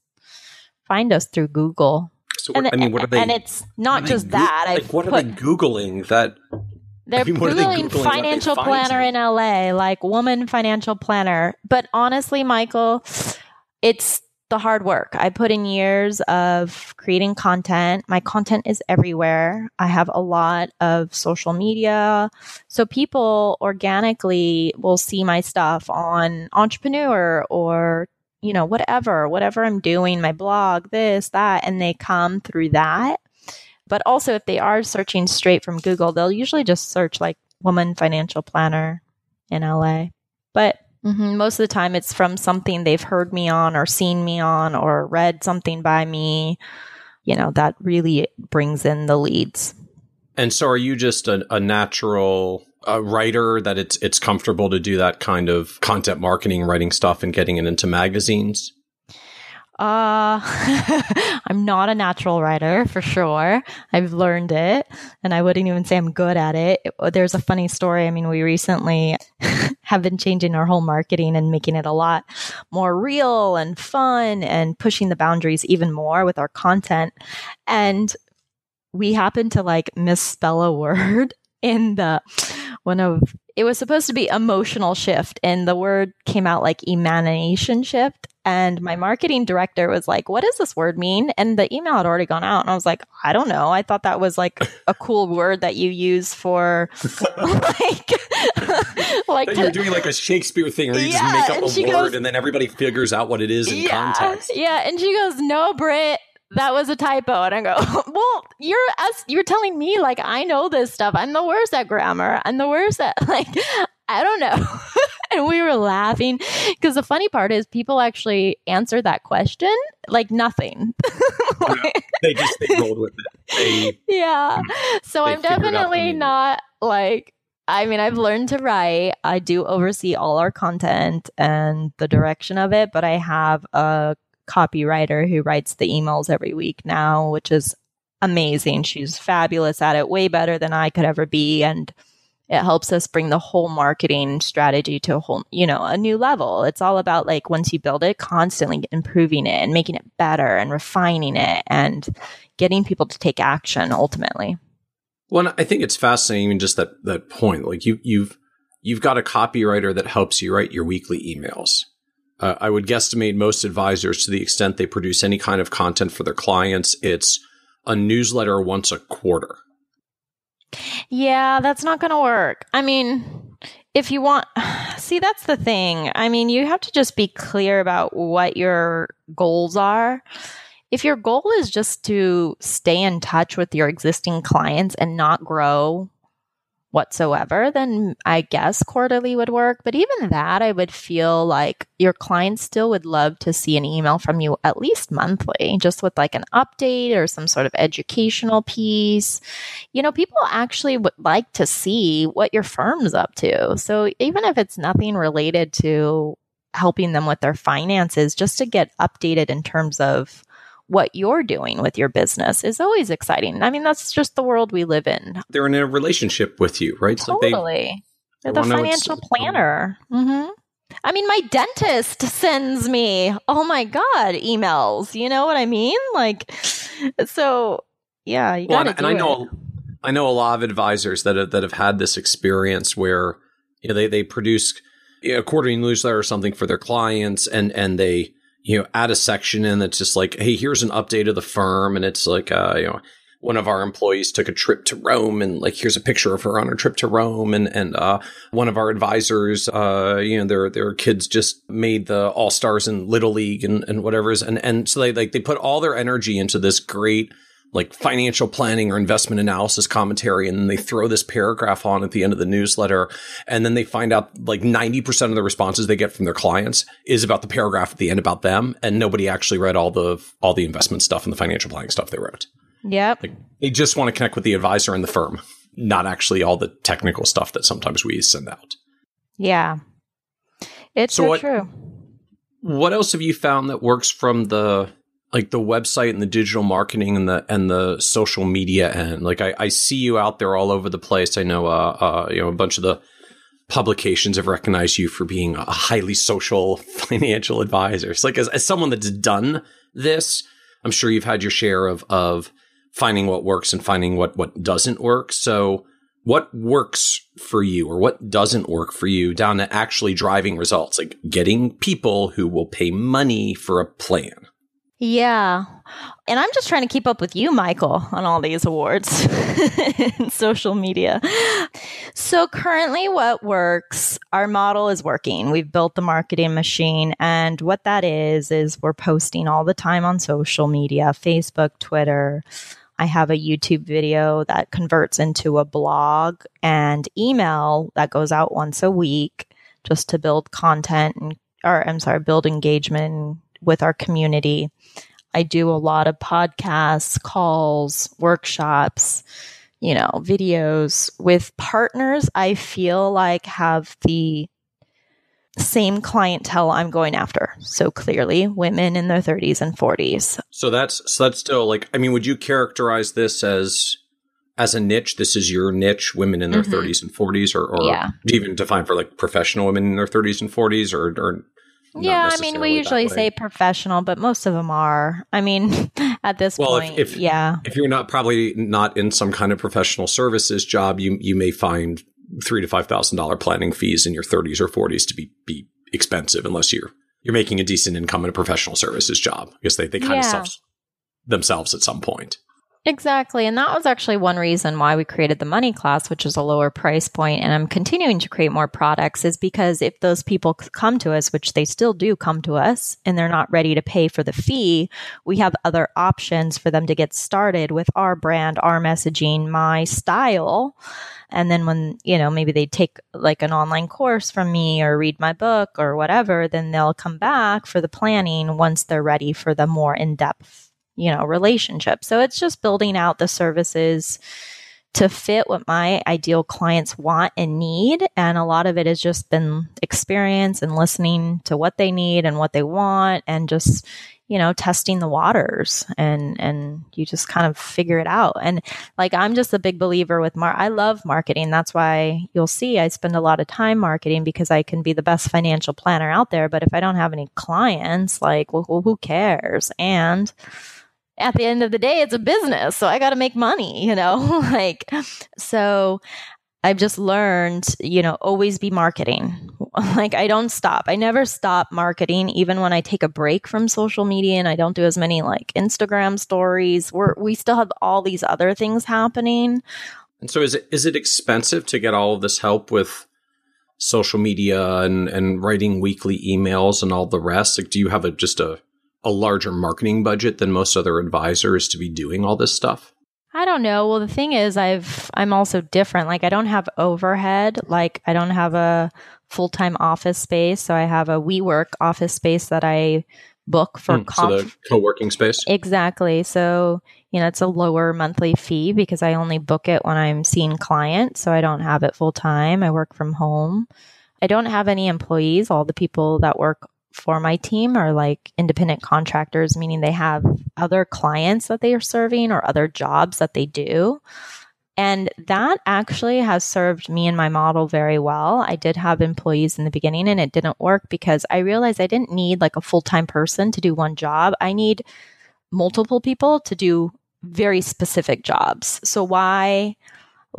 find us through Google. So what, what are they? And it's not just that. What are they Googling that... They're Googling financial planner in LA, like woman financial planner. But honestly, Michael, it's the hard work. I put in years of creating content. My content is everywhere. I have a lot of social media. So people organically will see my stuff on Entrepreneur or, you know, whatever I'm doing, my blog, this, that, and they come through that. But also, if they are searching straight from Google, they'll usually just search like woman financial planner in LA. But most of the time, it's from something they've heard me on or seen me on or read something by me, you know, that really brings in the leads. And so are you just a natural writer that it's comfortable to do that kind of content marketing, writing stuff and getting it into magazines? I'm not a natural writer for sure. I've learned it, and I wouldn't even say I'm good at it. There's a funny story. I mean, we recently have been changing our whole marketing and making it a lot more real and fun and pushing the boundaries even more with our content. And we happened to like misspell a word in the it was supposed to be emotional shift, and the word came out like emanation shift. And my marketing director was like, what does this word mean? And the email had already gone out. And I was like, I don't know. I thought that was like a cool word that you use for like you're doing like a Shakespeare thing where you just make up a word and then everybody figures out what it is in context. Yeah. And she goes, no, Britt, that was a typo. And I go, well, you're telling me like, I know this stuff. I'm the worst at grammar. I'm the worst at like, I don't know. And we were laughing because the funny part is people actually answer that question like nothing. They rolled with it. So I'm definitely not like, I mean, I've learned to write. I do oversee all our content and the direction of it, but I have a copywriter who writes the emails every week now, which is amazing. She's fabulous at it, way better than I could ever be. And it helps us bring the whole marketing strategy to a whole, you know, a new level. It's all about like once you build it, constantly improving it and making it better and refining it and getting people to take action ultimately. Well, and I think it's fascinating, even just that point. Like you've got a copywriter that helps you write your weekly emails. I would guesstimate most advisors, to the extent they produce any kind of content for their clients, it's a newsletter once a quarter. Yeah, that's not going to work. I mean, if you want, see, that's the thing. I mean, you have to just be clear about what your goals are. If your goal is just to stay in touch with your existing clients and not grow whatsoever, then I guess quarterly would work. But even that, I would feel like your clients still would love to see an email from you at least monthly, just with like an update or some sort of educational piece. You know, people actually would like to see what your firm's up to. So even if it's nothing related to helping them with their finances, just to get updated in terms of what you're doing with your business is always exciting. I mean, that's just the world we live in. They're in a relationship with you, right? Totally. So they're the financial planner. Mm-hmm. I mean, my dentist sends me, oh my God, emails. You know what I mean? Like, so yeah, you got to do it. I know a lot of advisors that have had this experience where, you know, they produce a quarterly newsletter or something for their clients, and they, you know, add a section in that's just like, hey, here's an update of the firm. And it's like, you know, one of our employees took a trip to Rome, and like, here's a picture of her on her trip to Rome. And one of our advisors, you know, their kids just made the All-Stars in Little League and whatever is. And so they put all their energy into this great, like, financial planning or investment analysis commentary. And then they throw this paragraph on at the end of the newsletter. And then they find out like 90% of the responses they get from their clients is about the paragraph at the end about them. And nobody actually read all the investment stuff and the financial planning stuff they wrote. Yep. Like, they just want to connect with the advisor and the firm, not actually all the technical stuff that sometimes we send out. Yeah. It's so true. What else have you found that works from the, like, the website and the digital marketing and the social media end? Like, I see you out there all over the place. I know, you know, a bunch of the publications have recognized you for being a highly social financial advisor. It's like, as someone that's done this, I'm sure you've had your share of finding what works and finding what doesn't work. So what works for you or what doesn't work for you down to actually driving results, like getting people who will pay money for a plan? Yeah. And I'm just trying to keep up with you, Michael, on all these awards in social media. So currently what works, our model is working. We've built the marketing machine. And what that is we're posting all the time on social media, Facebook, Twitter. I have a YouTube video that converts into a blog and email that goes out once a week just to build content build engagement with our community. I do a lot of podcasts, calls, workshops, you know, videos with partners I feel like have the same clientele I'm going after. So clearly women in their 30s and 40s. So that's still like, I mean, would you characterize this as a niche? This is your niche, women in their 30s and 40s, or yeah. Do you even define for like professional women in their 30s and 40s or yeah, I mean, we usually say professional, but most of them are. I mean, at this point, yeah. If you're not probably not in some kind of professional services job, you may find $3,000 to $5,000 planning fees in your 30s or 40s to be expensive unless you're making a decent income in a professional services job. I guess they kind of self themselves at some point. Exactly. And that was actually one reason why we created the money class, which is a lower price point. And I'm continuing to create more products is because if those people come to us, which they still do come to us, and they're not ready to pay for the fee, we have other options for them to get started with our brand, our messaging, my style. And then when, you know, maybe they take like an online course from me or read my book or whatever, then they'll come back for the planning once they're ready for the more in-depth, you know, relationship. So it's just building out the services to fit what my ideal clients want and need. And a lot of it has just been experience and listening to what they need and what they want and just, you know, testing the waters and you just kind of figure it out. And like, I'm just a big believer with I love marketing. That's why you'll see I spend a lot of time marketing because I can be the best financial planner out there. But if I don't have any clients, like, well, who cares? And at the end of the day, it's a business. So I got to make money, you know, like, so I've just learned, you know, always be marketing. Like I don't stop. I never stop marketing, even when I take a break from social media and I don't do as many like Instagram stories. We still have all these other things happening. And so is it expensive to get all of this help with social media and writing weekly emails and all the rest? Like, do you have a larger marketing budget than most other advisors to be doing all this stuff? I don't know. Well, the thing is, I'm also different. Like, I don't have overhead. Like, I don't have a full-time office space. So I have a WeWork office space that I book for so the co-working space. Exactly. So, you know, it's a lower monthly fee because I only book it when I'm seeing clients. So I don't have it full-time. I work from home. I don't have any employees. All the people that work for my team are like independent contractors, meaning they have other clients that they are serving or other jobs that they do. And that actually has served me and my model very well. I did have employees in the beginning and it didn't work because I realized I didn't need like a full-time person to do one job. I need multiple people to do very specific jobs. So why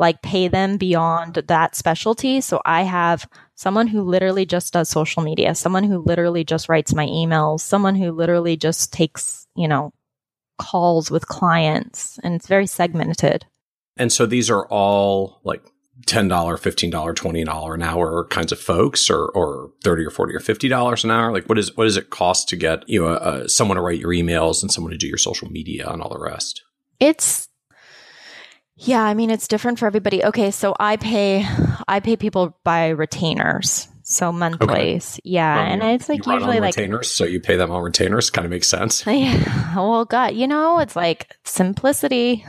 like pay them beyond that specialty? So I have someone who literally just does social media, someone who literally just writes my emails, someone who literally just takes, you know, calls with clients, and it's very segmented. And so these are all like $10, $15, $20 an hour kinds of folks, or $30 or $40 or $50 an hour. Like what does it cost to get, you know, someone to write your emails and someone to do your social media and all the rest? Yeah, I mean, it's different for everybody. Okay, so I pay people by retainers, so monthly. Okay. Yeah, and it's like usually like retainers. So you pay them on retainers, kind of makes sense. Yeah. Well, God, you know, it's like simplicity.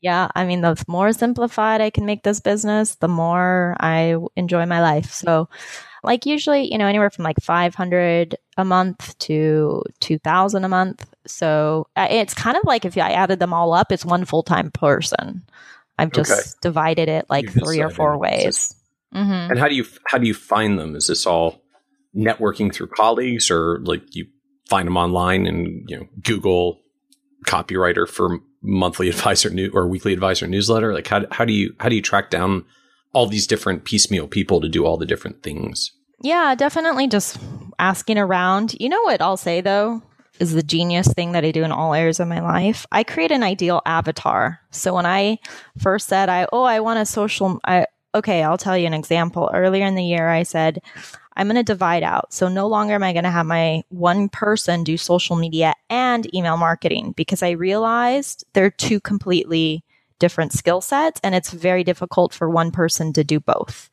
Yeah, I mean, the more simplified I can make this business, the more I enjoy my life. So, like usually, you know, anywhere from like $500 a month to $2,000 a month. So it's kind of like if I added them all up, it's one full-time person. I've just divided it like three or four ways. Mm-hmm. And how do you find them? Is this all networking through colleagues, or like you find them online and, you know, Google copywriter for monthly advisor or weekly advisor newsletter? Like how do you track down all these different piecemeal people to do all the different things? Yeah, definitely just asking around. You know what I'll say though is the genius thing that I do in all areas of my life. I create an ideal avatar. So when I first said, I'll tell you an example. Earlier in the year, I said, I'm going to divide out. So no longer am I going to have my one person do social media and email marketing, because I realized they're two completely different skill sets and it's very difficult for one person to do both.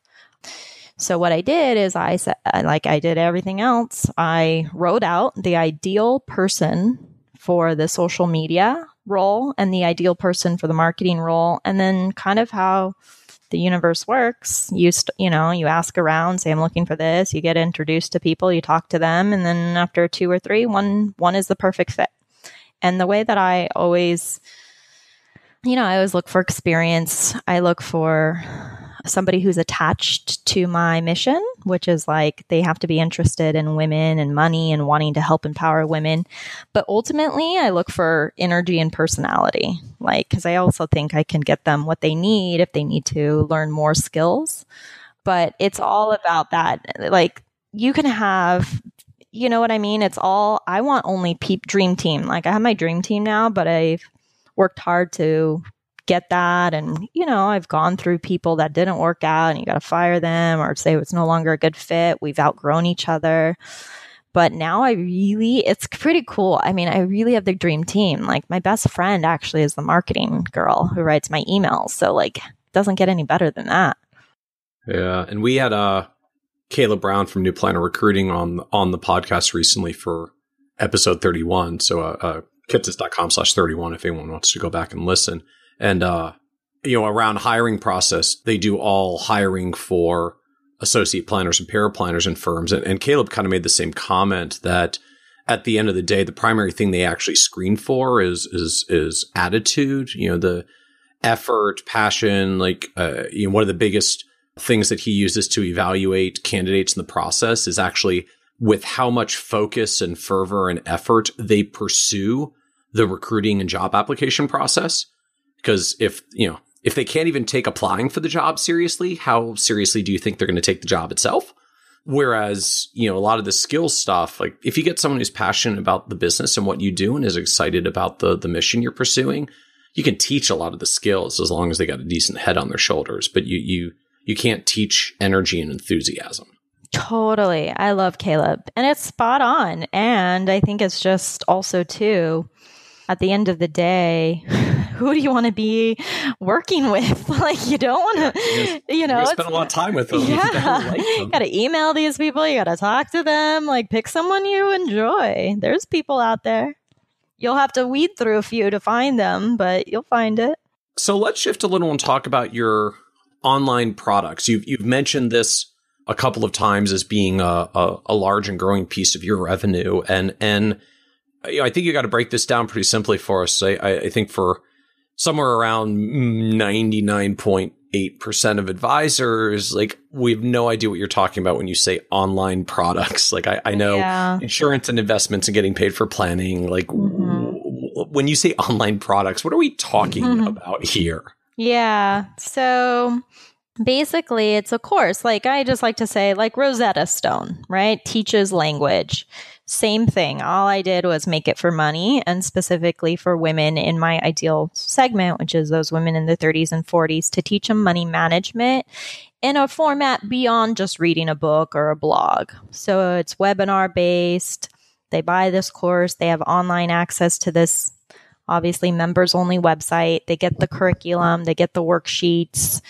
So what I did is I said, like I did everything else, I wrote out the ideal person for the social media role and the ideal person for the marketing role. And then kind of how the universe works, you ask around, say, I'm looking for this, you get introduced to people, you talk to them. And then after two or three, one is the perfect fit. And the way that I always, you know, I always look for experience. I look for somebody who's attached to my mission, which is like they have to be interested in women and money and wanting to help empower women. But ultimately, I look for energy and personality, like, because I also think I can get them what they need if they need to learn more skills. But it's all about that. Like, you can have, you know what I mean? It's all, I want only dream team. Like, I have my dream team now, but I've worked hard to get that. And, you know, I've gone through people that didn't work out and you got to fire them or say it's no longer a good fit. We've outgrown each other. But now it's pretty cool. I mean, I really have the dream team. Like my best friend actually is the marketing girl who writes my emails. So like, it doesn't get any better than that. Yeah. And we had Kayla Brown from New Planner Recruiting on the podcast recently for episode 31. So kitces.com/31 if anyone wants to go back and listen. And, you know, around hiring process, they do all hiring for associate planners and para planners in firms. And Caleb kind of made the same comment that at the end of the day, the primary thing they actually screen for is attitude, you know, the effort, passion, like, you know, one of the biggest things that he uses to evaluate candidates in the process is actually with how much focus and fervor and effort they pursue the recruiting and job application process. Because if, you know, If they can't even take applying for the job seriously, how seriously do you think they're going to take the job itself? Whereas, you know, a lot of the skill stuff, like if you get someone who's passionate about the business and what you do and is excited about the mission you're pursuing, you can teach a lot of the skills as long as they got a decent head on their shoulders. But you can't teach energy and enthusiasm. Totally. I love Caleb. And it's spot on. And I think it's just also too, at the end of the day, who do you want to be working with? Like, you don't want to, you know, spend a lot of time with them. Yeah. You got to email these people. You got to talk to them. Like, pick someone you enjoy. There's people out there. You'll have to weed through a few to find them, but you'll find it. So let's shift a little and talk about your online products. You've mentioned this a couple of times as being a large and growing piece of your revenue. And you know, I think you got to break this down pretty simply for us. I think for somewhere around 99.8% of advisors, like, we have no idea what you're talking about when you say online products. Like, I know insurance and investments and getting paid for planning. Like, when you say online products, what are we talking about here? Yeah. So basically, it's a course. Like, I just like to say, like, Rosetta Stone, right? Teaches language. Same thing. All I did was make it for money and specifically for women in my ideal segment, which is those women in their 30s and 40s, to teach them money management in a format beyond just reading a book or a blog. So it's webinar based. They buy this course. They have online access to this, obviously, members only website. They get the curriculum. They get the worksheets.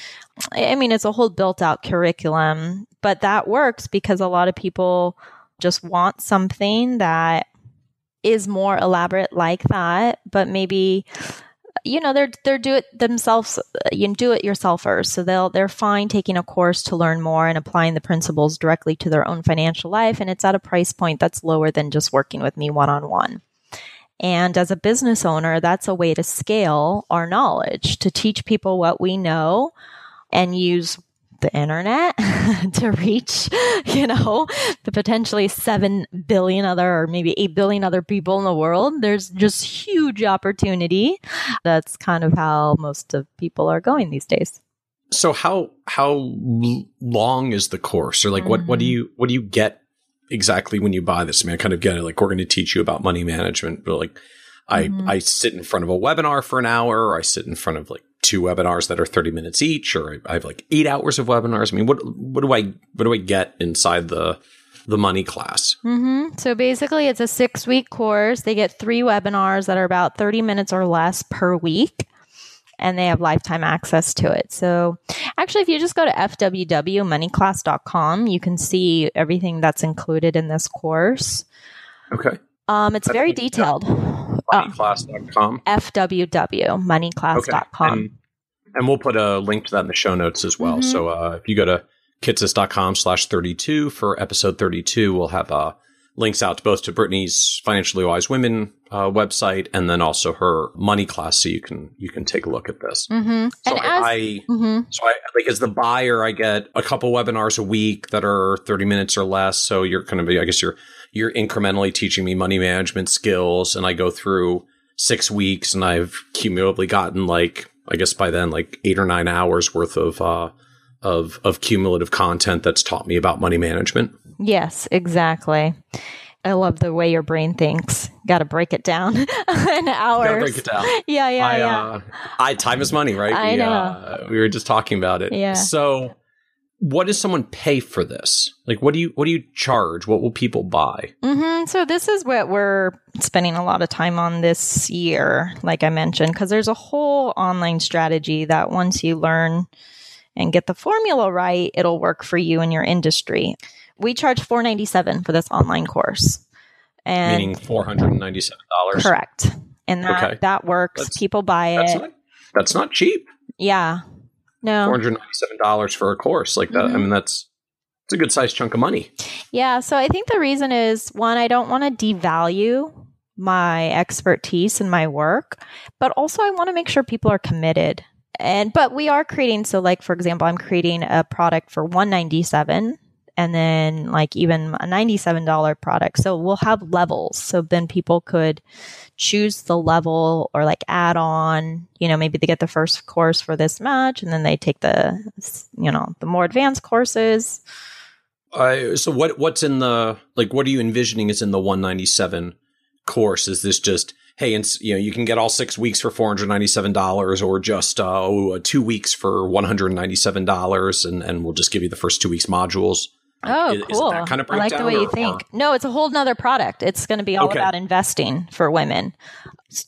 I mean, it's a whole built out curriculum, but that works because a lot of people just want something that is more elaborate like that, but maybe, you know, they're do it themselves, you know, do it yourselfers. So they're fine taking a course to learn more and applying the principles directly to their own financial life. And it's at a price point that's lower than just working with me one-on-one. And as a business owner, that's a way to scale our knowledge, to teach people what we know and use the internet to reach, you know, the potentially 7 billion other or maybe 8 billion other people in the world. There's just huge opportunity. That's kind of how most of people are going these days. So how long is the course, or like what do you get exactly when you buy this? I mean, I kind of get it. Like, we're going to teach you about money management, but like I sit in front of a webinar for an hour, or I sit in front of like 2 webinars that are 30 minutes each, or I have like 8 hours of webinars. I mean, what do I get inside the money class? So basically, it's a 6-week course. They get 3 webinars that are about 30 minutes or less per week, and they have lifetime access to it. So actually, if you just go to fwwmoneyclass.com, you can see everything that's included in this course. Okay. It's very detailed. Moneyclass.com. FWW, moneyclass.com. Okay. And we'll put a link to that in the show notes as well. So if you go to kitces.com/32 for episode 32, we'll have links out both to Brittany's Financially Wise Women website and then also her money class. So you can take a look at this. So, and so I like, as the buyer, I get a couple webinars a week that are 30 minutes or less. So you're kind of, I guess you're incrementally teaching me money management skills, and I go through 6 weeks, and I've cumulatively gotten, like, I guess by then, like 8 or 9 hours worth of cumulative content that's taught me about money management. Yes, exactly. I love the way your brain thinks. Got to break it down in hours. Got to break it down. Time is money, right? I know. We were just talking about it. Yeah. So, what does someone pay for this? Like, what do you charge? What will people buy? So this is what we're spending a lot of time on this year, like I mentioned, because there's a whole online strategy that once you learn and get the formula right, it'll work for you in your industry. We charge $497 for this online course. And meaning $497. Correct. And that works. People buy it. That's not cheap. Yeah. No. $497 for a course like that. I mean, it's a good sized chunk of money. Yeah. So I think the reason is, one, I don't want to devalue my expertise and my work, but also I want to make sure people are committed. But we are creating, so like, for example, I'm creating a product for $197 and then like even a $97 product. So we'll have levels. So then people could choose the level or like add on, you know, maybe they get the first course for this much and then they take the, you know, the more advanced courses. So what's in the, like, what are you envisioning is in the 197 course? Is this just, hey, and you know, you can get all 6 weeks for $497 or just 2 weeks for $197 and we'll just give you the first 2 weeks modules? Oh, cool. Is it that kind of breakdown? I like the way you think. No, it's a whole nother product. It's going to be all about investing for women.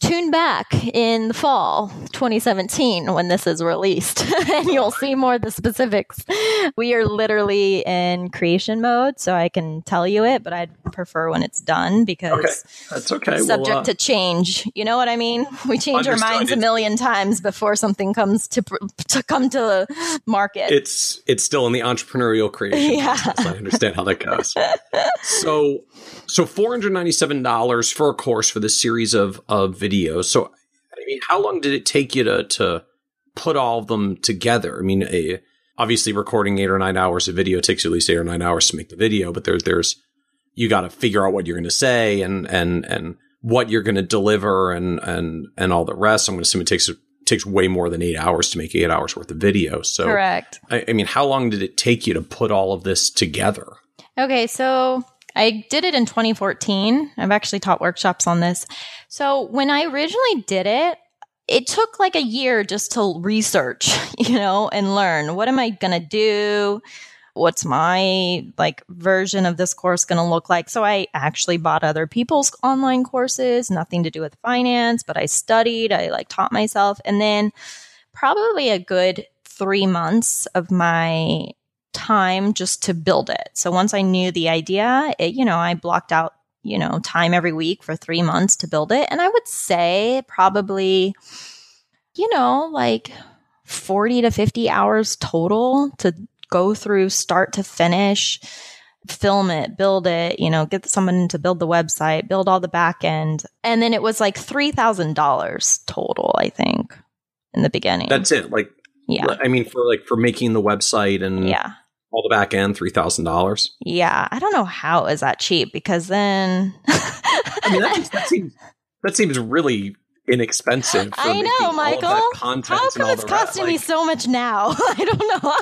Tune back in the fall 2017 when this is released and you'll see more of the specifics. We are literally in creation mode, so I can tell you it, but I'd prefer when it's done because That's okay. It's subject to change. You know what I mean? We change our minds a million times before something comes to come to the market. It's still in the entrepreneurial creation process. I understand how that goes. So $497 for a course for this series of videos. So, I mean, how long did it take you to put all of them together? I mean, obviously recording 8 or 9 hours of video takes at least 8 or 9 hours to make the video, but there's you got to figure out what you're going to say and what you're going to deliver and all the rest. I'm going to assume it takes way more than 8 hours to make 8 hours worth of video. So, correct. I mean, how long did it take you to put all of this together? Okay, so I did it in 2014. I've actually taught workshops on this. So when I originally did it, it took like a year just to research, you know, and learn what am I going to do? What's my like version of this course going to look like? So I actually bought other people's online courses, nothing to do with finance, but I studied, I like taught myself. And then probably a good 3 months of my time just to build it. So once I knew the idea, I blocked out, time every week for 3 months to build it. And I would say probably, like 40 to 50 hours total to go through start to finish, film it, build it, get someone to build the website, build all the back end. And then it was like $3,000 total, I think, in the beginning. That's it. Like, yeah. I mean, for making the website and all the back end, $3,000. Yeah. I don't know how it was that cheap because then I mean, that seems really inexpensive. I know, Michael. How come it's costing me so much now? I don't know.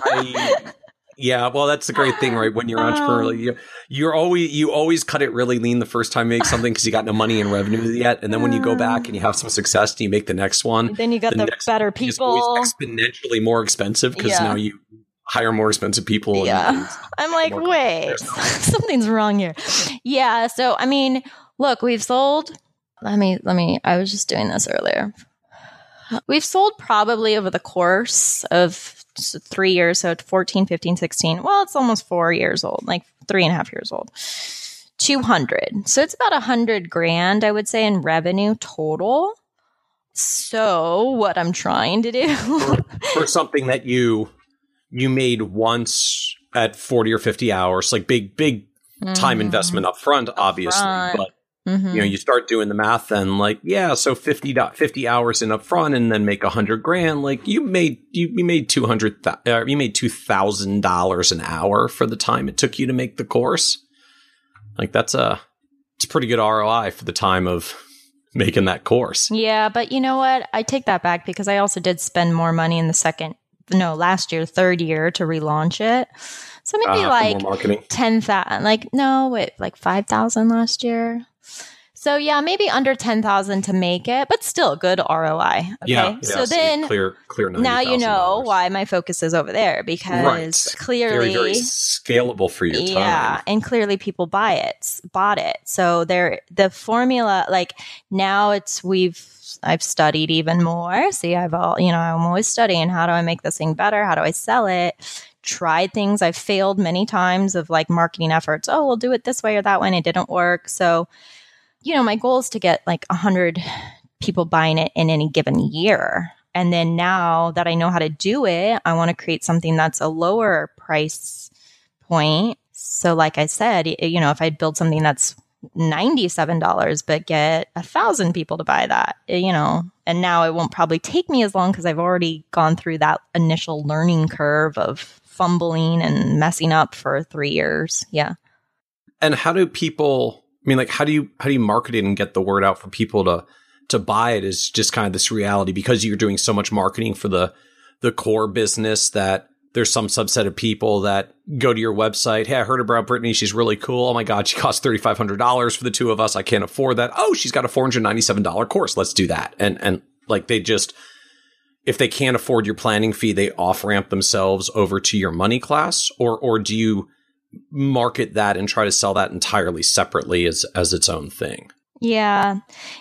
Yeah, well, that's the great thing, right? When you're entrepreneurial, you always cut it really lean the first time you make something because you got no money and revenue yet, and then when you go back and you have some success and you make the next one, then you got the better people. It's always exponentially more expensive because now you hire more expensive people. Yeah, and I'm like, wait, something's wrong here. Yeah, so I mean, look, we've sold. Let me. I was just doing this earlier. We've sold probably over the course of 3 years, so 14, 15, 16. Well, it's almost 4 years old, like 3.5 years old. 200. So it's about $100,000, I would say, in revenue total. So what I'm trying to do for something that you made once at 40 or 50 hours, like big time investment up front, obviously. But you start doing the math and like, so 50 hours in upfront and then make $100,000. Like you made $2,000 an hour for the time it took you to make the course. Like it's a pretty good ROI for the time of making that course. Yeah. But you know what? I take that back because I also did spend more money in third year to relaunch it. So maybe like 10,000, like 5,000 last year. So yeah, maybe under 10,000 to make it, but still good ROI. Okay? Yeah. So then clear now why my focus is over there because clearly very, very scalable for your time. Yeah, and clearly people bought it. So the formula, like now I've studied even more. See, I'm always studying. How do I make this thing better? How do I sell it? Tried things. I've failed many times of like marketing efforts. Oh, we'll do it this way or that way. And it didn't work. So, my goal is to get like 100 people buying it in any given year. And then now that I know how to do it, I want to create something that's a lower price point. So like I said, if I build something that's $97, but get 1,000 people to buy that, and now it won't probably take me as long because I've already gone through that initial learning curve of fumbling and messing up for 3 years. Yeah. And how do people, I mean, like, how do you market it and get the word out for people to buy it? Is just kind of this reality, because you're doing so much marketing for the core business, that there's some subset of people that go to your website. Hey, I heard about Brittany. She's really cool. Oh my God, she costs $3,500 for the two of us. I can't afford that. Oh, she's got a $497 course. Let's do that. And like, they just, if they can't afford your planning fee, they off-ramp themselves over to your money class, or do you market that and try to sell that entirely separately as its own thing? Yeah,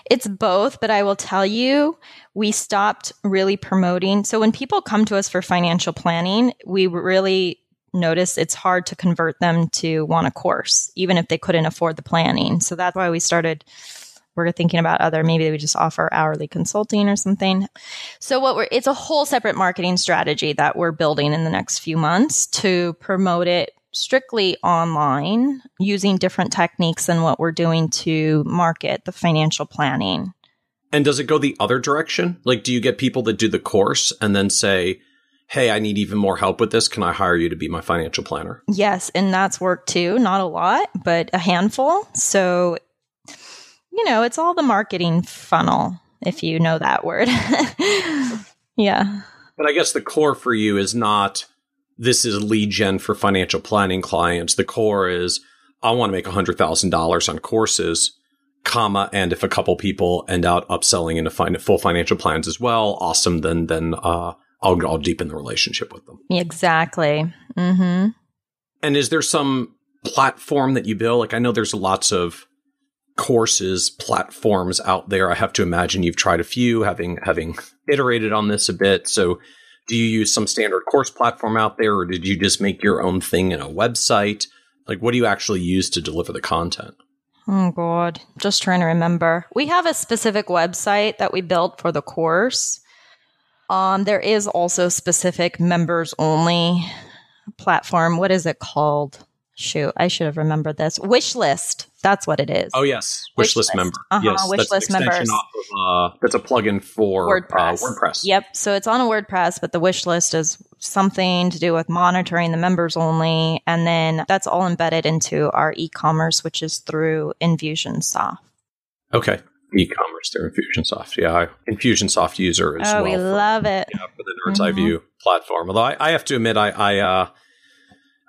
it's both. But I will tell you, we stopped really promoting. So when people come to us for financial planning, we really notice it's hard to convert them to want a course, even if they couldn't afford the planning. So that's why we're thinking about maybe we just offer hourly consulting or something. So it's a whole separate marketing strategy that we're building in the next few months to promote it strictly online, using different techniques than what we're doing to market the financial planning. And does it go the other direction? Like, do you get people that do the course and then say, hey, I need even more help with this. Can I hire you to be my financial planner? Yes. And that's worked too. Not a lot, but a handful. So, it's all the marketing funnel, if you know that word. Yeah. But I guess the core for you is not, this is lead gen for financial planning clients. The core is, I want to make $100,000 on courses, and if a couple people end out upselling into full financial plans as well, awesome. Then I'll deepen the relationship with them. Exactly. Mm-hmm. And is there some platform that you build? Like, I know there's lots of courses, platforms out there. I have to imagine you've tried a few, having iterated on this a bit. So, do you use some standard course platform out there, or did you just make your own thing in a website? Like, what do you actually use to deliver the content? Oh, God. Just trying to remember. We have a specific website that we built for the course. There is also specific members-only platform. What is it called? Shoot, I should have remembered this. Wishlist. That's what it is. Oh, yes. Wishlist member. Yes, Wishlist members. That's a plugin for WordPress. Yep. So it's on a WordPress, but the Wishlist is something to do with monitoring the members only. And then that's all embedded into our e-commerce, which is through Infusionsoft. Okay. E-commerce through Infusionsoft. Yeah. Infusionsoft user as well. Oh, we love it. Yeah, for the Nerds Eye View platform. Although I have to admit,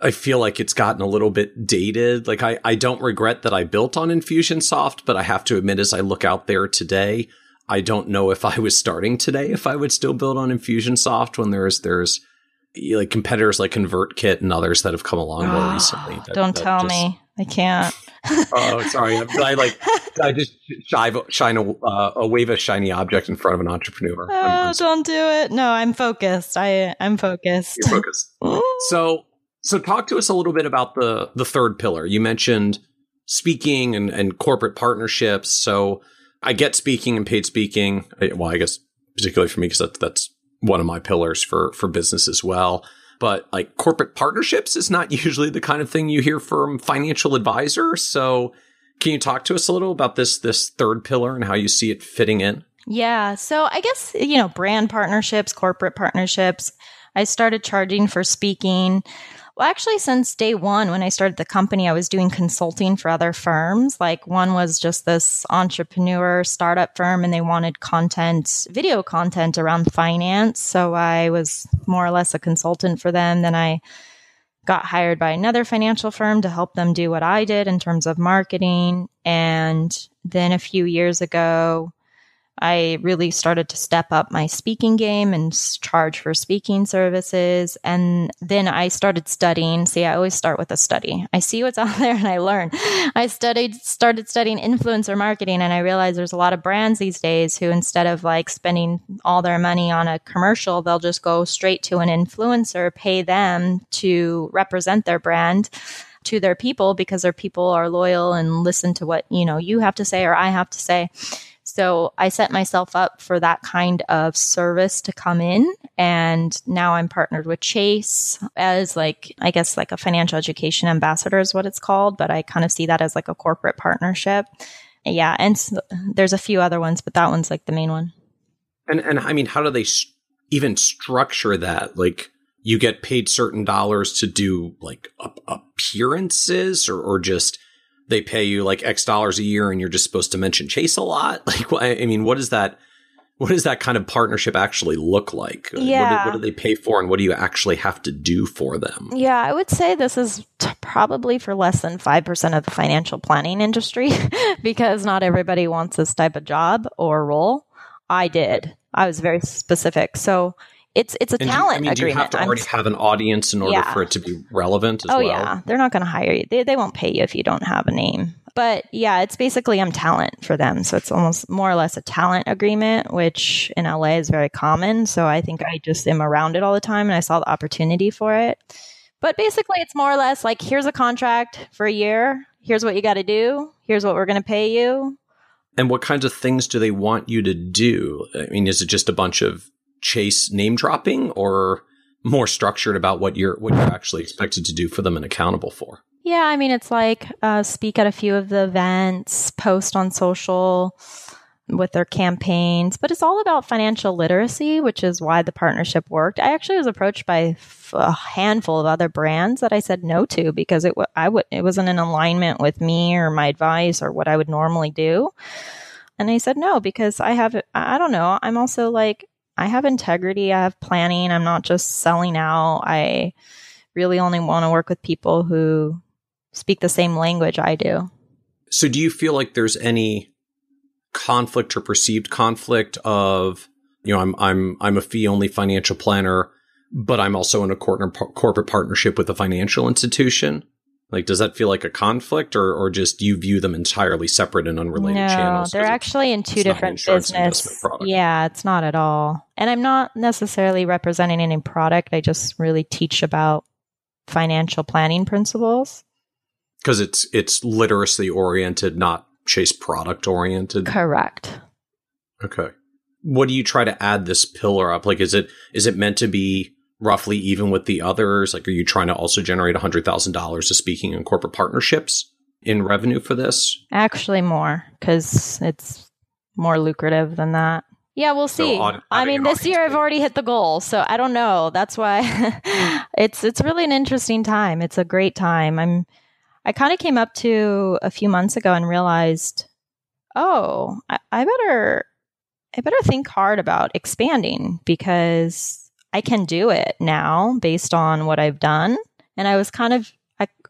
I feel like it's gotten a little bit dated. Like, I don't regret that I built on Infusionsoft, but I have to admit, as I look out there today, I don't know if I was starting today, if I would still build on Infusionsoft when there's like competitors like ConvertKit and others that have come along more recently. Don't tell me. I can't. Oh, sorry. I just shine a wave of shiny object in front of an entrepreneur. Oh, don't do it. No, I'm focused. I'm focused. You're focused. So talk to us a little bit about the third pillar. You mentioned speaking and corporate partnerships. So I get speaking and paid speaking. Well, I guess particularly for me, because that's one of my pillars for business as well. But like, corporate partnerships is not usually the kind of thing you hear from financial advisors. So can you talk to us a little about this third pillar and how you see it fitting in? Yeah. So I guess, brand partnerships, corporate partnerships. I started charging for speaking. Well, actually, since day one, when I started the company, I was doing consulting for other firms. Like, one was just this entrepreneur startup firm, and they wanted video content around finance. So I was more or less a consultant for them. Then I got hired by another financial firm to help them do what I did in terms of marketing. And then a few years ago, I really started to step up my speaking game and charge for speaking services. And then I started studying. See, I always start with a study. I see what's out there and I learn. I started studying influencer marketing, and I realized there's a lot of brands these days who, instead of like spending all their money on a commercial, they'll just go straight to an influencer, pay them to represent their brand to their people, because their people are loyal and listen to what, you have to say or I have to say. So I set myself up for that kind of service to come in. And now I'm partnered with Chase as like a financial education ambassador is what it's called. But I kind of see that as like a corporate partnership. Yeah. And so there's a few other ones, but that one's like the main one. And I mean, how do they even structure that? Like, you get paid certain dollars to do like appearances or just they pay you like X dollars a year and you're just supposed to mention Chase a lot? Like, I mean, what is that? What does that kind of partnership actually look like? Yeah. What do they pay for and what do you actually have to do for them? Yeah, I would say this is probably for less than 5% of the financial planning industry because not everybody wants this type of job or role. I did. I was very specific. So it's a talent agreement. Do you have to already have an audience in order for it to be relevant as well? Oh, yeah. They're not going to hire you. They won't pay you if you don't have a name. But yeah, it's basically I'm talent for them. So it's almost more or less a talent agreement, which in LA is very common. So I think I just am around it all the time and I saw the opportunity for it. But basically, it's more or less like, here's a contract for a year. Here's what you got to do. Here's what we're going to pay you. And what kinds of things do they want you to do? I mean, is it just a bunch of Chase name dropping or more structured about what you're actually expected to do for them and accountable for? Yeah, I mean, it's like speak at a few of the events, post on social with their campaigns, but it's all about financial literacy, which is why the partnership worked. I actually was approached by a handful of other brands that I said no to because it wasn't in alignment with me or my advice or what I would normally do. And I said no because I don't know. I'm also like, I have integrity. I have planning. I'm not just selling out. I really only want to work with people who speak the same language I do. So do you feel like there's any conflict or perceived conflict of, you know, I'm a fee-only financial planner, but I'm also in a corporate partnership with a financial institution? Like, does that feel like a conflict or just you view them entirely separate and unrelated channels? No, they're actually in two different businesses. Yeah, it's not at all. And I'm not necessarily representing any product. I just really teach about financial planning principles. Because it's literacy oriented, not Chase product oriented. Correct. Okay. What do you try to add this pillar up? Like, is it meant to be roughly even with the others? Like, are you trying to also generate $100,000 of speaking and corporate partnerships in revenue for this? Actually, more because it's more lucrative than that. Yeah, we'll see. So I mean, this year I've already hit the goal, so I don't know. That's why it's really an interesting time. It's a great time. I kind of came up to a few months ago and realized, oh, I better think hard about expanding because I can do it now based on what I've done. And I was kind of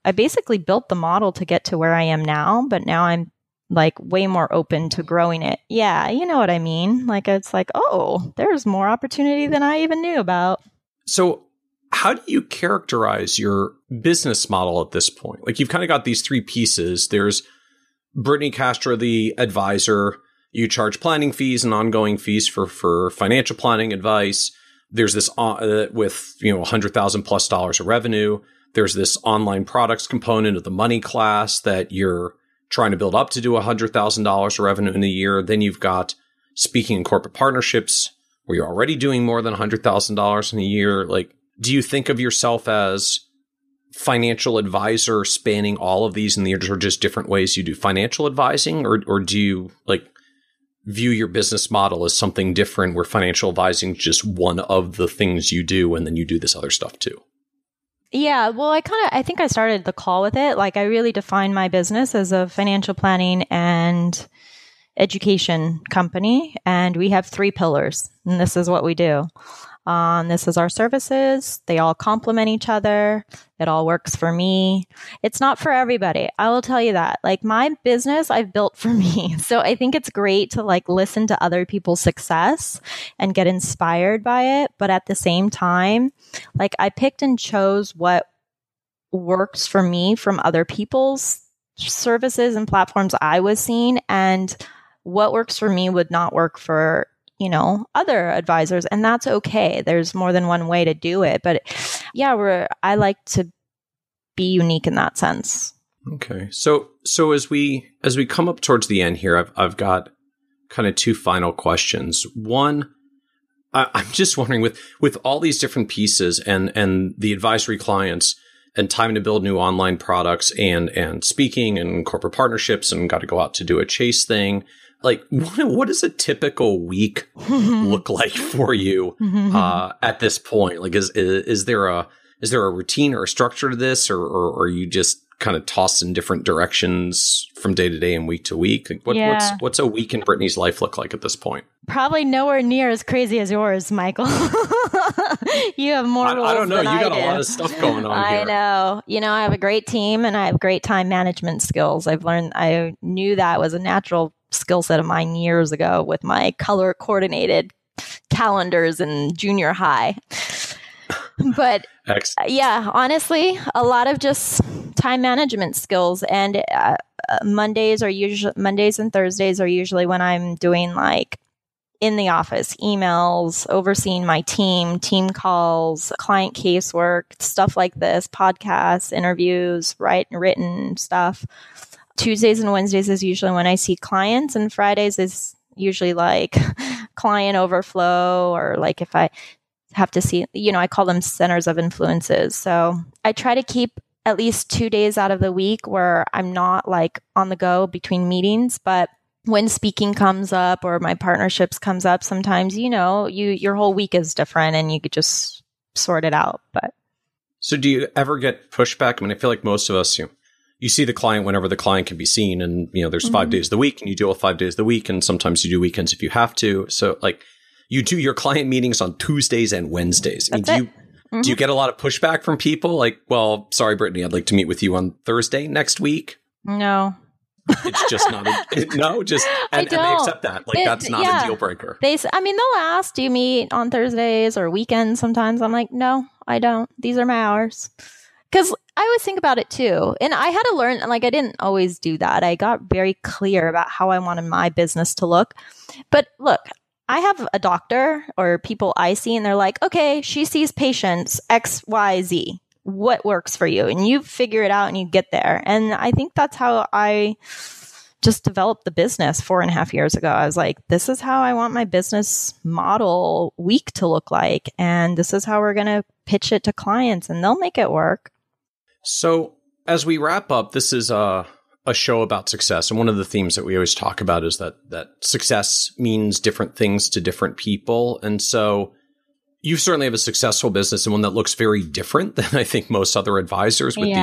I basically built the model to get to where I am now, but now I'm like way more open to growing it. Yeah, you know what I mean? Like, it's like, oh, there's more opportunity than I even knew about. So how do you characterize your business model at this point? Like, you've kind of got these three pieces. There's Brittany Castro, the advisor. You charge planning fees and ongoing fees for financial planning advice. There's this with, you know, $100,000+ of revenue. There's this online products component of the money class that you're trying to build up to do $100,000 revenue in a year. Then you've got speaking and corporate partnerships where you're already doing more than $100,000 in a year. Like, do you think of yourself as financial advisor spanning all of these and these are just different ways you do financial advising? Or do you like view your business model as something different where financial advising is just one of the things you do and then you do this other stuff too? Yeah, well, I think I started the call with it. Like, I really define my business as a financial planning and education company. And we have three pillars. And this is what we do. This is our services. They all complement each other. It all works for me. It's not for everybody. I will tell you that. Like, my business I've built for me. So I think it's great to like listen to other people's success and get inspired by it. But at the same time, like, I picked and chose what works for me from other people's services and platforms I was seeing. And what works for me would not work for, you know, other advisors. And that's okay. There's more than one way to do it. But yeah, I like to be unique in that sense. Okay. So as we come up towards the end here, I've got kind of two final questions. One, I'm just wondering with all these different pieces and the advisory clients and time to build new online products and speaking and corporate partnerships and got to go out to do a Chase thing. Like, what does a typical week look like for you at this point? Like, is there a routine or a structure to this, or are you just kind of tossed in different directions from day to day and week to week? Like, what's a week in Brittany's life look like at this point? Probably nowhere near as crazy as yours, Michael. You have more rules. I don't know. You got a lot of stuff going on here. I know. You know, I have a great team and I have great time management skills. I knew that was a natural skill set of mine years ago with my color coordinated calendars in junior high. But yeah, honestly, a lot of just time management skills. And Mondays and Thursdays are usually when I'm doing like in the office emails, overseeing my team calls, client casework, stuff like this, podcasts, interviews, written stuff. Tuesdays and Wednesdays is usually when I see clients, and Fridays is usually like client overflow, or like if I have to see, you know, I call them centers of influences. So I try to keep at least 2 days out of the week where I'm not like on the go between meetings. But when speaking comes up or my partnerships comes up, sometimes, you know, your whole week is different and you could just sort it out. But so do you ever get pushback? I mean, I feel like most of us, you see the client whenever the client can be seen, and, you know, there's 5 days of the week and you deal with 5 days of the week, and sometimes you do weekends if you have to. So like, you do your client meetings on Tuesdays and Wednesdays. I mean, do you get a lot of pushback from people? Like, well, sorry, Brittany, I'd like to meet with you on Thursday next week. No. It's just not and they accept that. Like, that's not a deal breaker. They'll ask, do you meet on Thursdays or weekends sometimes? I'm like, no, I don't. These are my hours. Because I always think about it too. And I had to learn, like, I didn't always do that. I got very clear about how I wanted my business to look. But look, I have a doctor or people I see and they're like, okay, she sees patients X, Y, Z. What works for you? And you figure it out and you get there. And I think that's how I just developed the business 4.5 years ago. I was like, this is how I want my business model week to look like. And this is how we're going to pitch it to clients, and they'll make it work. So as we wrap up, this is a show about success. And one of the themes that we always talk about is that success means different things to different people. And so you certainly have a successful business, and one that looks very different than I think most other advisors with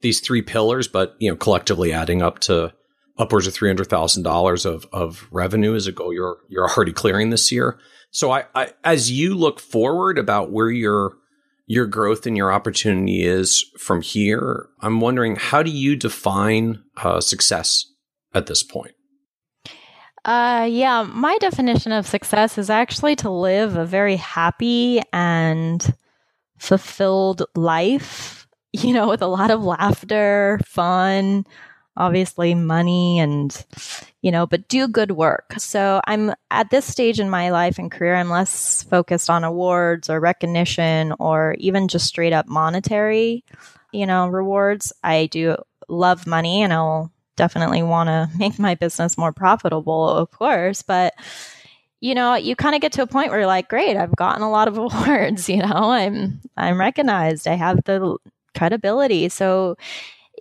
these three pillars, but, you know, collectively adding up to upwards of $300,000 of revenue is a goal you're already clearing this year. So I as you look forward about where your growth and your opportunity is from here, I'm wondering, how do you define success at this point? My definition of success is actually to live a very happy and fulfilled life, you know, with a lot of laughter, fun, obviously money, and, you know, but do good work. So I'm at this stage in my life and career, I'm less focused on awards or recognition or even just straight up monetary, you know, rewards. I do love money, and I'll definitely want to make my business more profitable, of course. But, you know, you kind of get to a point where you're like, great, I've gotten a lot of awards, you know, I'm recognized, I have the credibility. So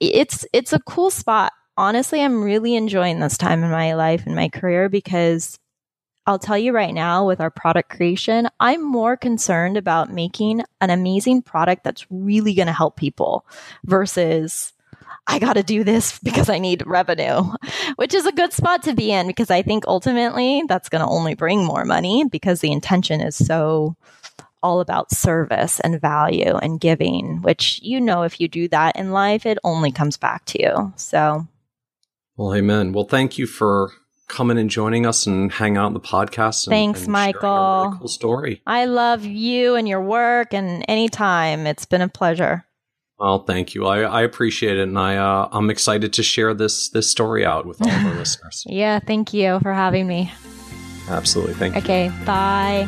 it's a cool spot. Honestly, I'm really enjoying this time in my life and my career, because I'll tell you right now, with our product creation, I'm more concerned about making an amazing product that's really going to help people versus I got to do this because I need revenue, which is a good spot to be in, because I think ultimately that's going to only bring more money, because the intention is so all about service and value and giving, which, you know, if you do that in life, it only comes back to you. So. Well, amen. Well, thank you for coming and joining us and hang out on the podcast. Thanks, Michael. A really cool story. I love you and your work, and anytime. It's been a pleasure. Well, thank you. I appreciate it. And I'm excited to share this story out with all of our listeners. Yeah. Thank you for having me. Absolutely. Thank you. Okay. Bye.